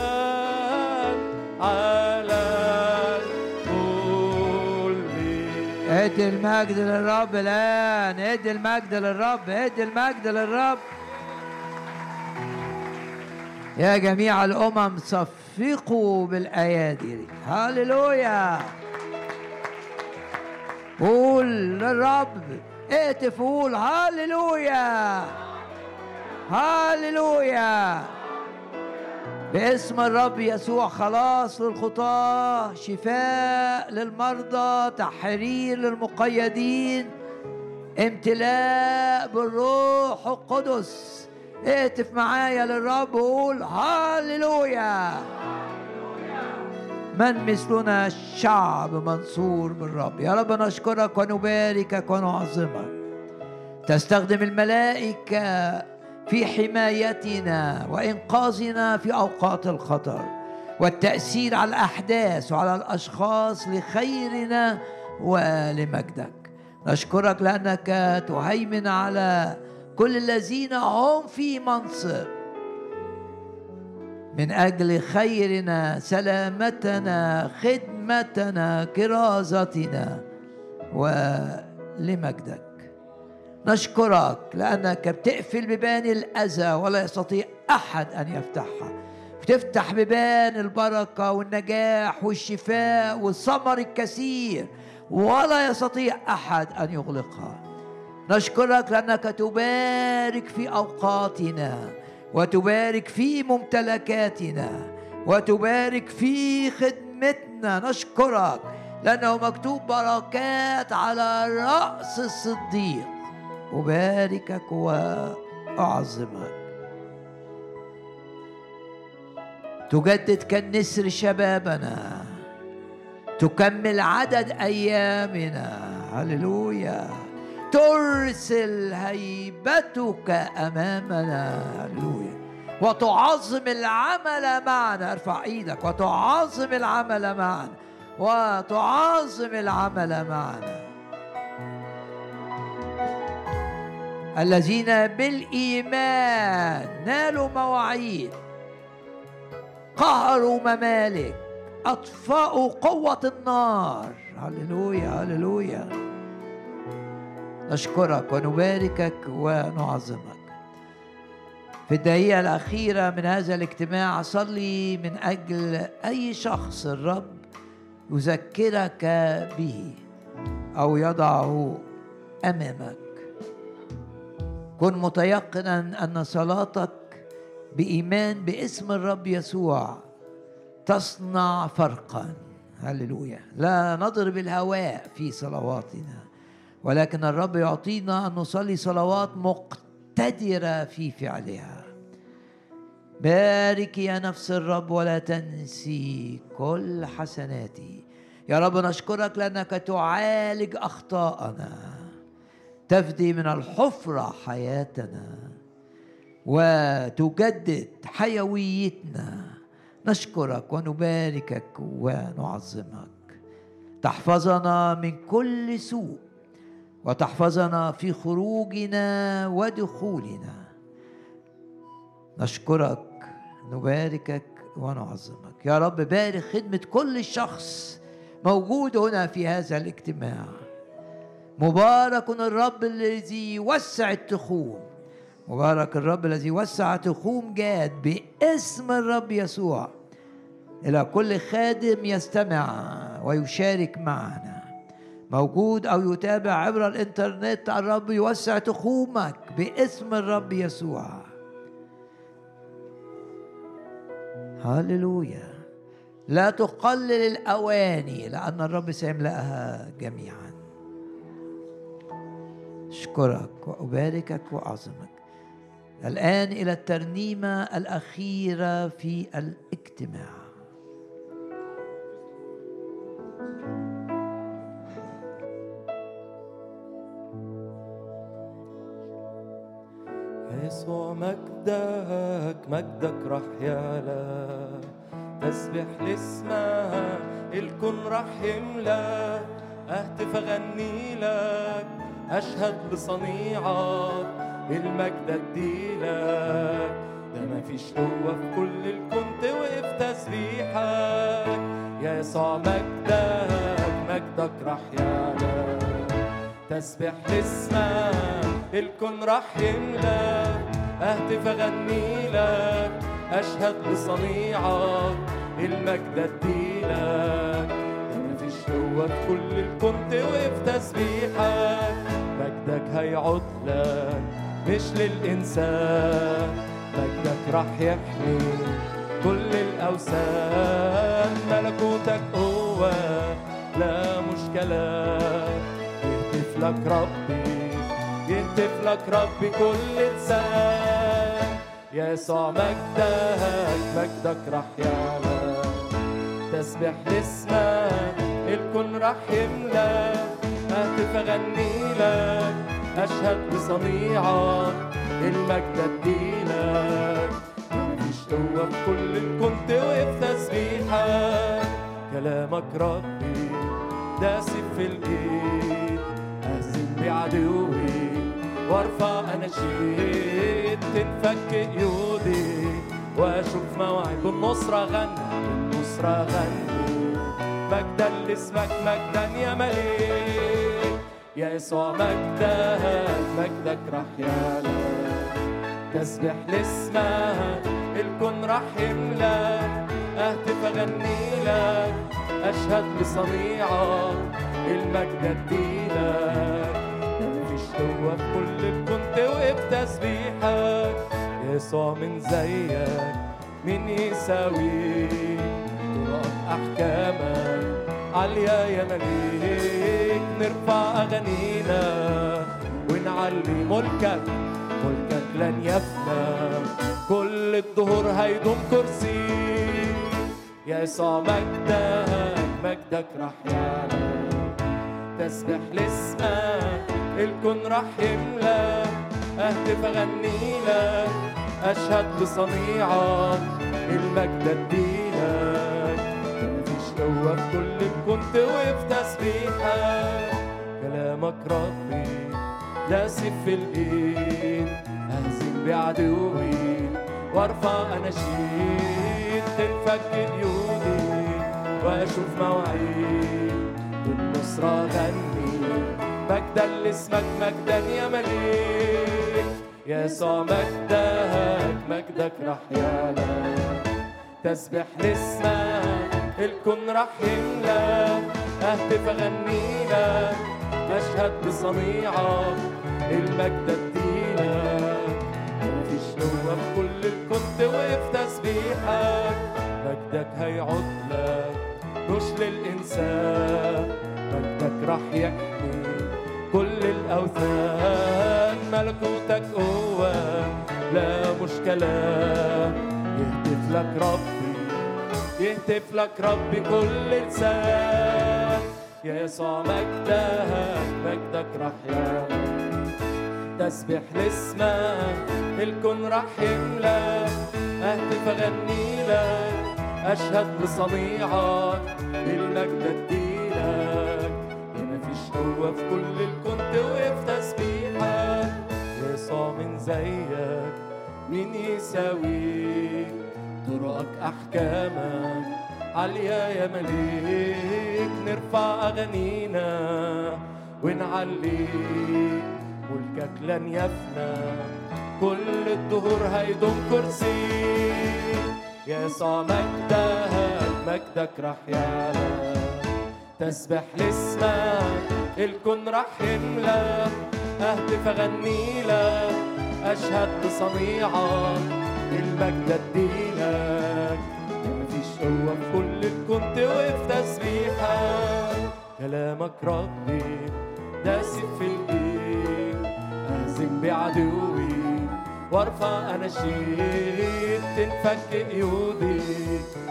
على الكل. ادي المجد للرب الآن، ادي المجد للرب، ادي المجد للرب. يا جميع الأمم صفقوا بالأيادي. هاليلويا. قول للرب، اهتف وقول هاليلويا هاليلويا. باسم الرب يسوع خلاص للخطاة، شفاء للمرضى، تحرير للمقيدين، امتلاء بالروح القدس. اهتف معايا للرب وقول هاليلويا. من مثلنا شعب منصور بالرب. يا رب نشكرك ونباركك ونعظمك. تستخدم الملائكة في حمايتنا وإنقاذنا في أوقات الخطر والتأثير على الأحداث وعلى الأشخاص لخيرنا ولمجدك. نشكرك لأنك تهيمن على كل الذين هم في منصب من أجل خيرنا، سلامتنا، خدمتنا، كرازتنا ولمجدك. نشكرك لأنك بتقفل بيبان الأذى ولا يستطيع أحد أن يفتحها، بتفتح بيبان البركة والنجاح والشفاء والثمر الكثير ولا يستطيع أحد أن يغلقها. نشكرك لأنك تبارك في أوقاتنا وتبارك في ممتلكاتنا وتبارك في خدمتنا. نشكرك لأنه مكتوب بركات على رأس الصديق. أباركك وأعظمك. تجدد كالنسر شبابنا، تكمل عدد أيامنا. هللويا. ترسل هيبتك أمامنا. هللويا. وتعظم العمل معنا. ارفع ايدك وتعظم العمل معنا وتعظم العمل معنا. الذين بالإيمان نالوا مواعيد، قهروا ممالك، أطفأوا قوة النار. هللويا هللويا. نشكرك ونباركك ونعظمك. في الدقيقة الأخيرة من هذا الاجتماع صلي من أجل أي شخص الرب يذكرك به أو يضعه أمامك. كن متيقنا أن صلاتك بإيمان باسم الرب يسوع تصنع فرقا. هللويا. لا نضرب الهواء في صلواتنا، ولكن الرب يعطينا أن نصلي صلوات مقتدرة في فعلها. بارك يا نفس الرب ولا تنسي كل حسناتي. يا رب نشكرك لأنك تعالج أخطاءنا، تفدي من الحفرة حياتنا وتجدد حيويتنا. نشكرك ونباركك ونعظمك. تحفظنا من كل سوء وتحفظنا في خروجنا ودخولنا. نشكرك نباركك ونعظمك. يا رب بارك خدمة كل شخص موجود هنا في هذا الاجتماع، مبارك الرب الذي وسع التخوم، مبارك الرب الذي وسع تخوم جاد باسم الرب يسوع إلى كل خادم يستمع ويشارك معنا، موجود أو يتابع عبر الإنترنت. الرب يوسع تخومك باسم الرب يسوع. هاللويا. لا تقلل الأواني لأن الرب سيملأها جميعا. أشكرك وأباركك وأعظمك. الآن إلى الترنيمة الأخيرة في الاجتماع. يسوع مجدك، مجدك راح يعلى، تسبح لاسمك الكون راح يملى، اهتف اغني لك، اشهد بصنيعك، المجد اديلك، ده مفيش قوة في كل الكون توقف تسبيحك. يا يسوع مجدك، مجدك راح يعلى، تسبح لاسمك الكون راح يملى، اهتف اغني لك، اشهد بصنيعك، المجد اديلك، ده مفيش قوة في كل الكون توقف تسبيحك. مجدك هيعود لك مش للانسان، مجدك راح يحمي كل الاوثان، ملكوتك قوة لا مشكلة، يهتف لك ربي، يهتف لك ربي كل لسان. يا يسوع مجدك، مجدك راح يعلى، تسبح لاسمك الكون راح يملى، اهتف اغني لك، اشهد بصنيعك، المجد اديلك، مفيش قوة في كل الكون توقف تسبيحك. كلامك ربي ده سيف في الايد، اهزم بعدوي وارفع اناشيد، تنفك قيودي واشوف موعد، بالنصرة غني، بالنصرة غني، مجدا لاسمك، مجدا يا مليك. يا يسوع مجدك، مجدك راح يعلى، تسبح لاسمك الكون راح يملى، اهتف اغني لك، اشهد بصنيعك، المجد اديلك، هو في كل الكون توقف تسبيحك. يسوع من زيك مين يساويك، تراب احكامك عاليه يا مليك، نرفع اغانينا ونعلي ملكك، ملكك لن يفنى، كل الدهور هيدوم كرسيك. يسوع مجدك، مجدك راح يعلى، تسبح لاسمك الكون راح يملى، اهتف اغني لك، اشهد بصنيعك، المجد اديلك، مفيش قوة في كل الكون توقف تسبيحك. كلامك ربي لا سيف في الايد، اهزم بعدوي وارفع اناشيد، تنفك قيودي واشوف مواعيد، بالنصرة غني، مجدا لاسمك، مجدا يا مليك. يا يسوع مجدك، مجدك راح يعلى، تسبح لاسمك الكون راح يملى، اهتف اغني لك، اشهد بصنيعك، المجد اديلك، مفيش قوة في كل الكون توقف تسبيحك. مجدك هيعود لك مش للانسان، مجدك راح يحمي كل الأوثان، ملكوتك قوة لا مشكلة، يهتف لك ربي، يهتف لك ربي كل لسان. يا يسوع مجدك، مجدك راح يعلى، تسبح لاسمك الكون راح يملى، أهتف أغني لك، أشهد بصنيعك، المجد أديلك، مفيش قوة في كل الكون توقف تسبيحك. يسوع من زيك مين يساويك، طرقك أحكامك عالية يا مليك، نرفع أغانينا ونعليك. ملكك لن يفنى، كل الدهور هيدوم كرسيك. يسوع مجدك، مجدك رح يعلى، تسبح لاسمك، الكون رح يملى. اهتف اغني لك، اشهد بصنيعك، المجد اديلك. مفيش قوه في كل الكون توقف تسبيحك. كلامك ربي داسم في الجيل، اهزم بعدوي وارفع اناشيد. تنفك قيودي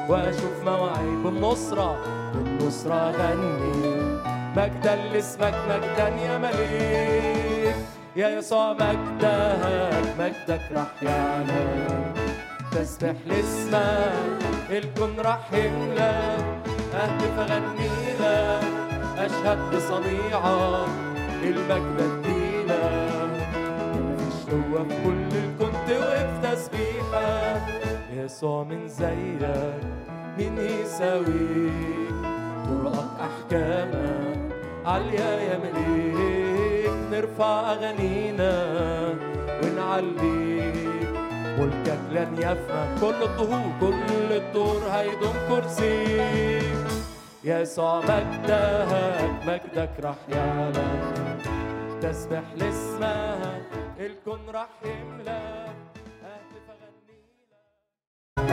واشوف مواعيد، بالنصره بالنصره اغني مجدا لاسمك، مجدا يا مليك. يا يسوع مجدك، مجدك رح يعلى، تسبح لاسمك، الكون رح يملى. اهتف اغني لك، أشهد بصنيعة، المجد ادينا. مفيش قوة في كل الكون توقف تسبيحك. يسوع من زيك مين يساويك؟ طرقك أحكامك عالية يا مليك. نرفع أغانينا ونعليك، ملكك لن يفنى، كل الدهور كل الدهور هيدوم كرسيك. يسوع مجدك، مجدك رح يعلى، تسبح لاسمك، الكون رح يملاك.